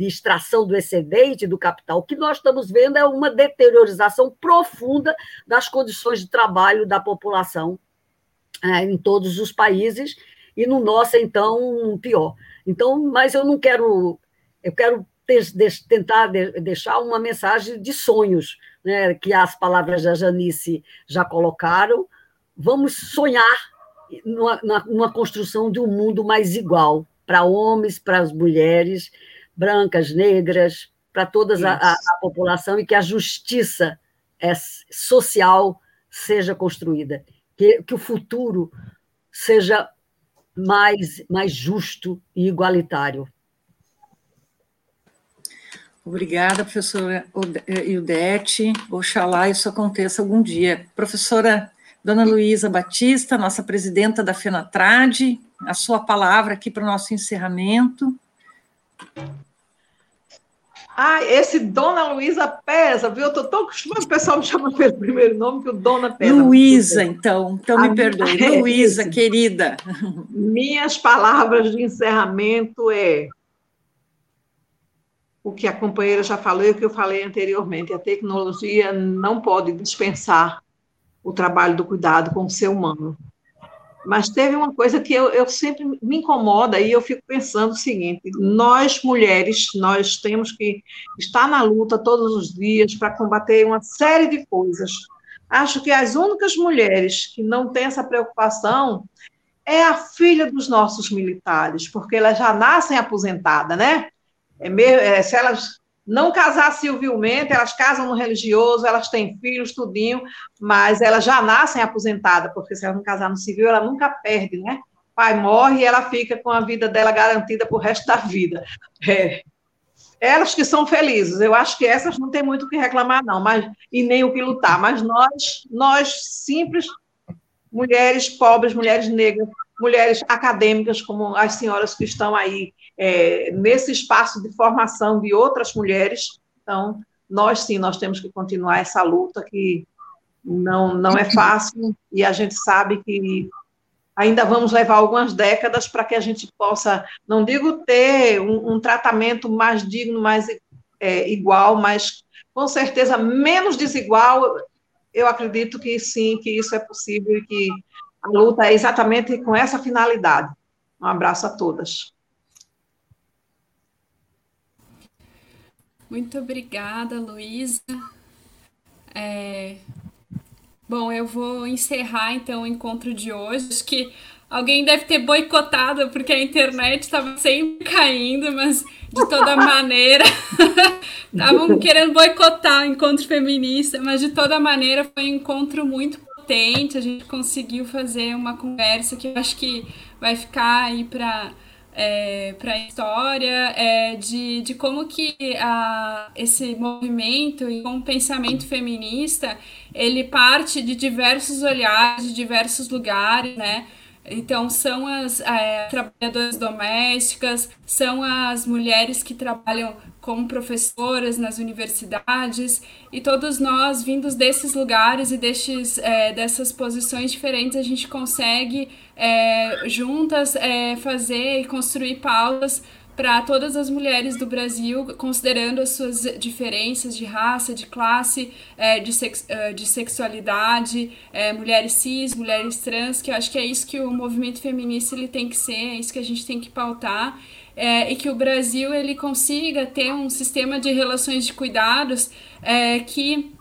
extração do excedente do capital? O que nós estamos vendo é uma deteriorização profunda das condições de trabalho da população em todos os países, e no nosso, então, pior. Então, mas eu quero tentar deixar uma mensagem de sonhos, né, que as palavras da Janice já colocaram. Vamos sonhar numa construção de um mundo mais igual, para homens, para as mulheres, brancas, negras, para toda a população, e que a justiça social seja construída, que o futuro seja mais justo e igualitário. Obrigada, professora Hildete. Oxalá isso aconteça algum dia. Professora Dona Luísa Batista, nossa presidenta da FENATRAD, a sua palavra aqui para o nosso encerramento. Ah, esse Dona Luísa pesa, viu? Eu estou tão acostumada, o pessoal me chama pelo primeiro nome que o Dona pesa. Luísa, então me perdoe. Luísa, querida. Minhas palavras de encerramento o que a companheira já falou e o que eu falei anteriormente: a tecnologia não pode dispensar o trabalho do cuidado com o ser humano. Mas teve uma coisa que eu sempre me incomoda, e eu fico pensando o seguinte: nós, mulheres, nós temos que estar na luta todos os dias para combater uma série de coisas. Acho que as únicas mulheres que não têm essa preocupação é a filha dos nossos militares, porque elas já nascem aposentadas, né? Se elas não casar civilmente, elas casam no religioso, elas têm filhos, tudinho, mas elas já nascem aposentadas, porque se ela não casar no civil, ela nunca perde, né? O pai morre e ela fica com a vida dela garantida para o resto da vida. Elas que são felizes, eu acho que essas não tem muito o que reclamar, não, e nem o que lutar, mas nós simples, mulheres pobres, mulheres negras, mulheres acadêmicas, como as senhoras que estão aí nesse espaço de formação de outras mulheres. Então, nós temos que continuar essa luta, que não é fácil, e a gente sabe que ainda vamos levar algumas décadas para que a gente possa, não digo ter um tratamento mais digno, mais igual, mas com certeza menos desigual. Eu acredito que sim, que isso é possível e que a luta é exatamente com essa finalidade. Um abraço a todas. Muito obrigada, Luísa. Bom, eu vou encerrar, então, o encontro de hoje. Acho que alguém deve ter boicotado, porque a internet estava sempre caindo, mas, de toda maneira, estavam querendo boicotar o encontro feminista, mas, de toda maneira, foi um encontro muito potente. A gente conseguiu fazer uma conversa que eu acho que vai ficar aí para a história, de como que esse movimento e como o pensamento feminista, ele parte de diversos olhares, de diversos lugares, né? Então, são as trabalhadoras domésticas, são as mulheres que trabalham como professoras nas universidades, e todos nós, vindos desses lugares e dessas posições diferentes, a gente consegue, juntas, fazer e construir pautas para todas as mulheres do Brasil, considerando as suas diferenças de raça, de classe, de sexualidade, mulheres cis, mulheres trans, que eu acho que é isso que o movimento feminista ele tem que ser, é isso que a gente tem que pautar, e que o Brasil ele consiga ter um sistema de relações de cuidados que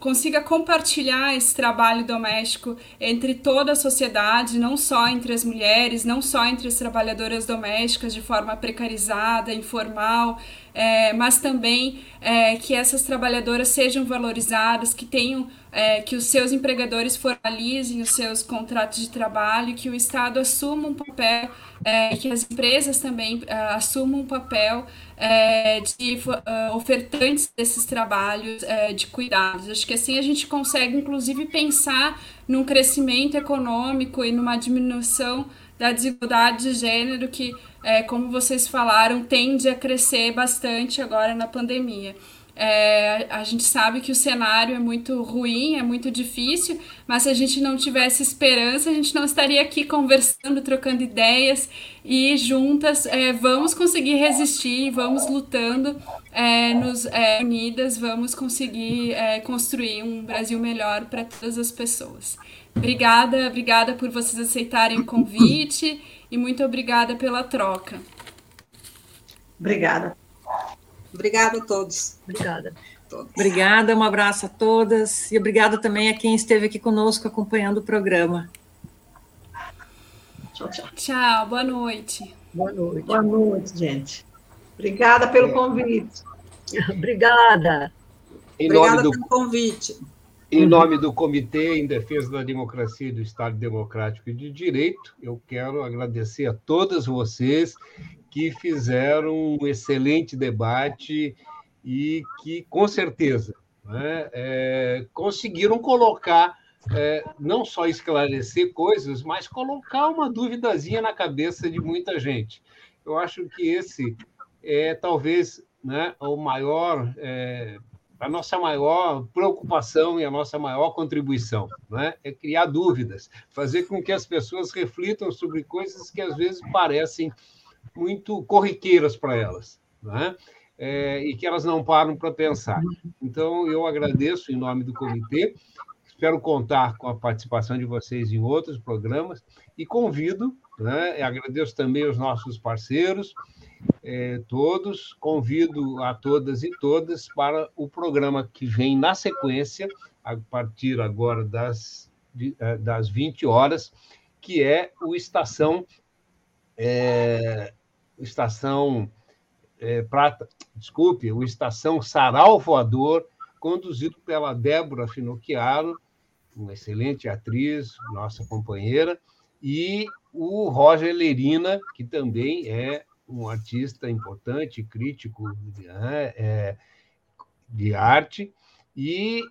consiga compartilhar esse trabalho doméstico entre toda a sociedade, não só entre as mulheres, não só entre as trabalhadoras domésticas de forma precarizada, informal, mas também que essas trabalhadoras sejam valorizadas, que tenham, que os seus empregadores formalizem os seus contratos de trabalho, que o Estado assuma um papel, que as empresas também assumam um papel de ofertantes desses trabalhos de cuidados. Acho que assim a gente consegue, inclusive, pensar num crescimento econômico e numa diminuição da desigualdade de gênero que, como vocês falaram, tende a crescer bastante agora na pandemia. A gente sabe que o cenário é muito ruim, é muito difícil, mas se a gente não tivesse esperança, a gente não estaria aqui conversando, trocando ideias, e juntas vamos conseguir resistir, vamos lutando, unidas, vamos conseguir construir um Brasil melhor para todas as pessoas. Obrigada, obrigada por vocês aceitarem o convite e muito obrigada pela troca. Obrigada. Obrigada a todos. Obrigada. Obrigada, um abraço a todas e obrigada também a quem esteve aqui conosco acompanhando o programa. Tchau, tchau. Tchau, boa noite. Boa noite. Boa noite, gente. Obrigada pelo convite. Obrigada. Obrigada pelo convite. Em nome do Comitê em Defesa da Democracia e do Estado Democrático e de Direito, eu quero agradecer a todas vocês que fizeram um excelente debate e que, com certeza, né, conseguiram colocar, não só esclarecer coisas, mas colocar uma duvidazinha na cabeça de muita gente. Eu acho que esse é, talvez, né, o maior... a nossa maior preocupação e a nossa maior contribuição, né? É criar dúvidas, fazer com que as pessoas reflitam sobre coisas que, às vezes, parecem muito corriqueiras para elas, né? E que elas não param para pensar. Então, eu agradeço em nome do comitê, espero contar com a participação de vocês em outros programas e convido, né? Agradeço também aos nossos parceiros, todos, convido a todas e todas para o programa que vem na sequência, a partir agora das 20 horas, que é o Estação Sarau Voador, conduzido pela Débora Finocchiaro, uma excelente atriz, nossa companheira, e o Roger Lerina, que também é um artista importante, crítico de arte, e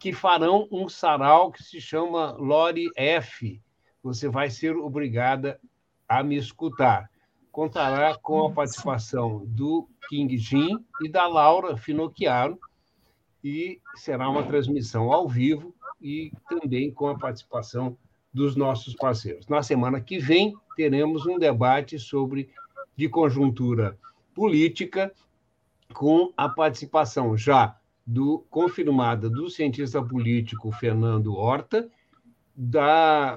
que farão um sarau que se chama Lore F. Você vai ser obrigada a me escutar. Contará com a participação do King Jim e da Laura Finocchiaro, e será uma transmissão ao vivo e também com a participação dos nossos parceiros. Na semana que vem, teremos um debate de conjuntura política com a participação já confirmada do cientista político Fernando Horta, da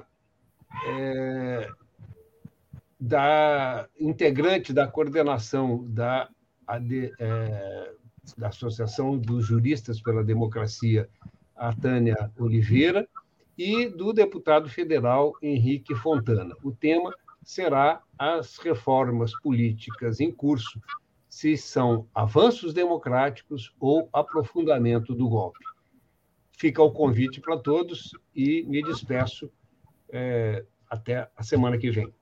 integrante da coordenação da Associação dos Juristas pela Democracia, a Tânia Oliveira, e do deputado federal Henrique Fontana. O tema será as reformas políticas em curso, se são avanços democráticos ou aprofundamento do golpe. Fica o convite para todos e me despeço até a semana que vem.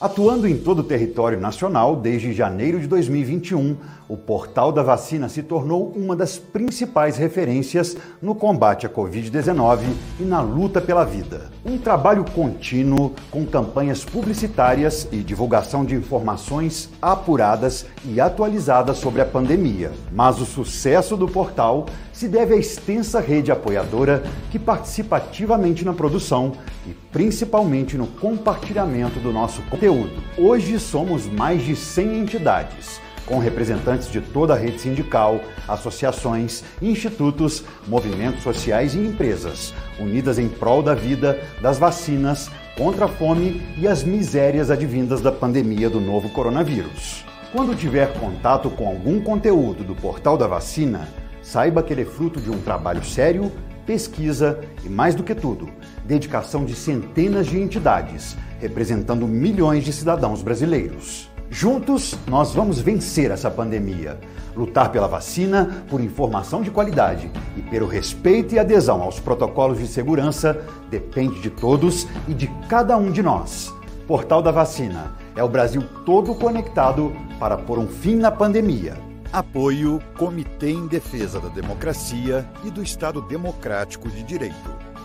Atuando em todo o território nacional, desde janeiro de 2021, o Portal da Vacina se tornou uma das principais referências no combate à Covid-19 e na luta pela vida. Um trabalho contínuo, com campanhas publicitárias e divulgação de informações apuradas e atualizadas sobre a pandemia. Mas o sucesso do portal se deve à extensa rede apoiadora que participa ativamente na produção e principalmente no compartilhamento do nosso conteúdo. Hoje somos mais de 100 entidades, com representantes de toda a rede sindical, associações, institutos, movimentos sociais e empresas, unidas em prol da vida, das vacinas, contra a fome e as misérias advindas da pandemia do novo coronavírus. Quando tiver contato com algum conteúdo do Portal da Vacina, saiba que ele é fruto de um trabalho sério, pesquisa e, mais do que tudo, dedicação de centenas de entidades, representando milhões de cidadãos brasileiros. Juntos, nós vamos vencer essa pandemia, lutar pela vacina, por informação de qualidade e pelo respeito e adesão aos protocolos de segurança depende de todos e de cada um de nós. Portal da Vacina é o Brasil todo conectado para pôr um fim na pandemia. Apoio Comitê em Defesa da Democracia e do Estado Democrático de Direito.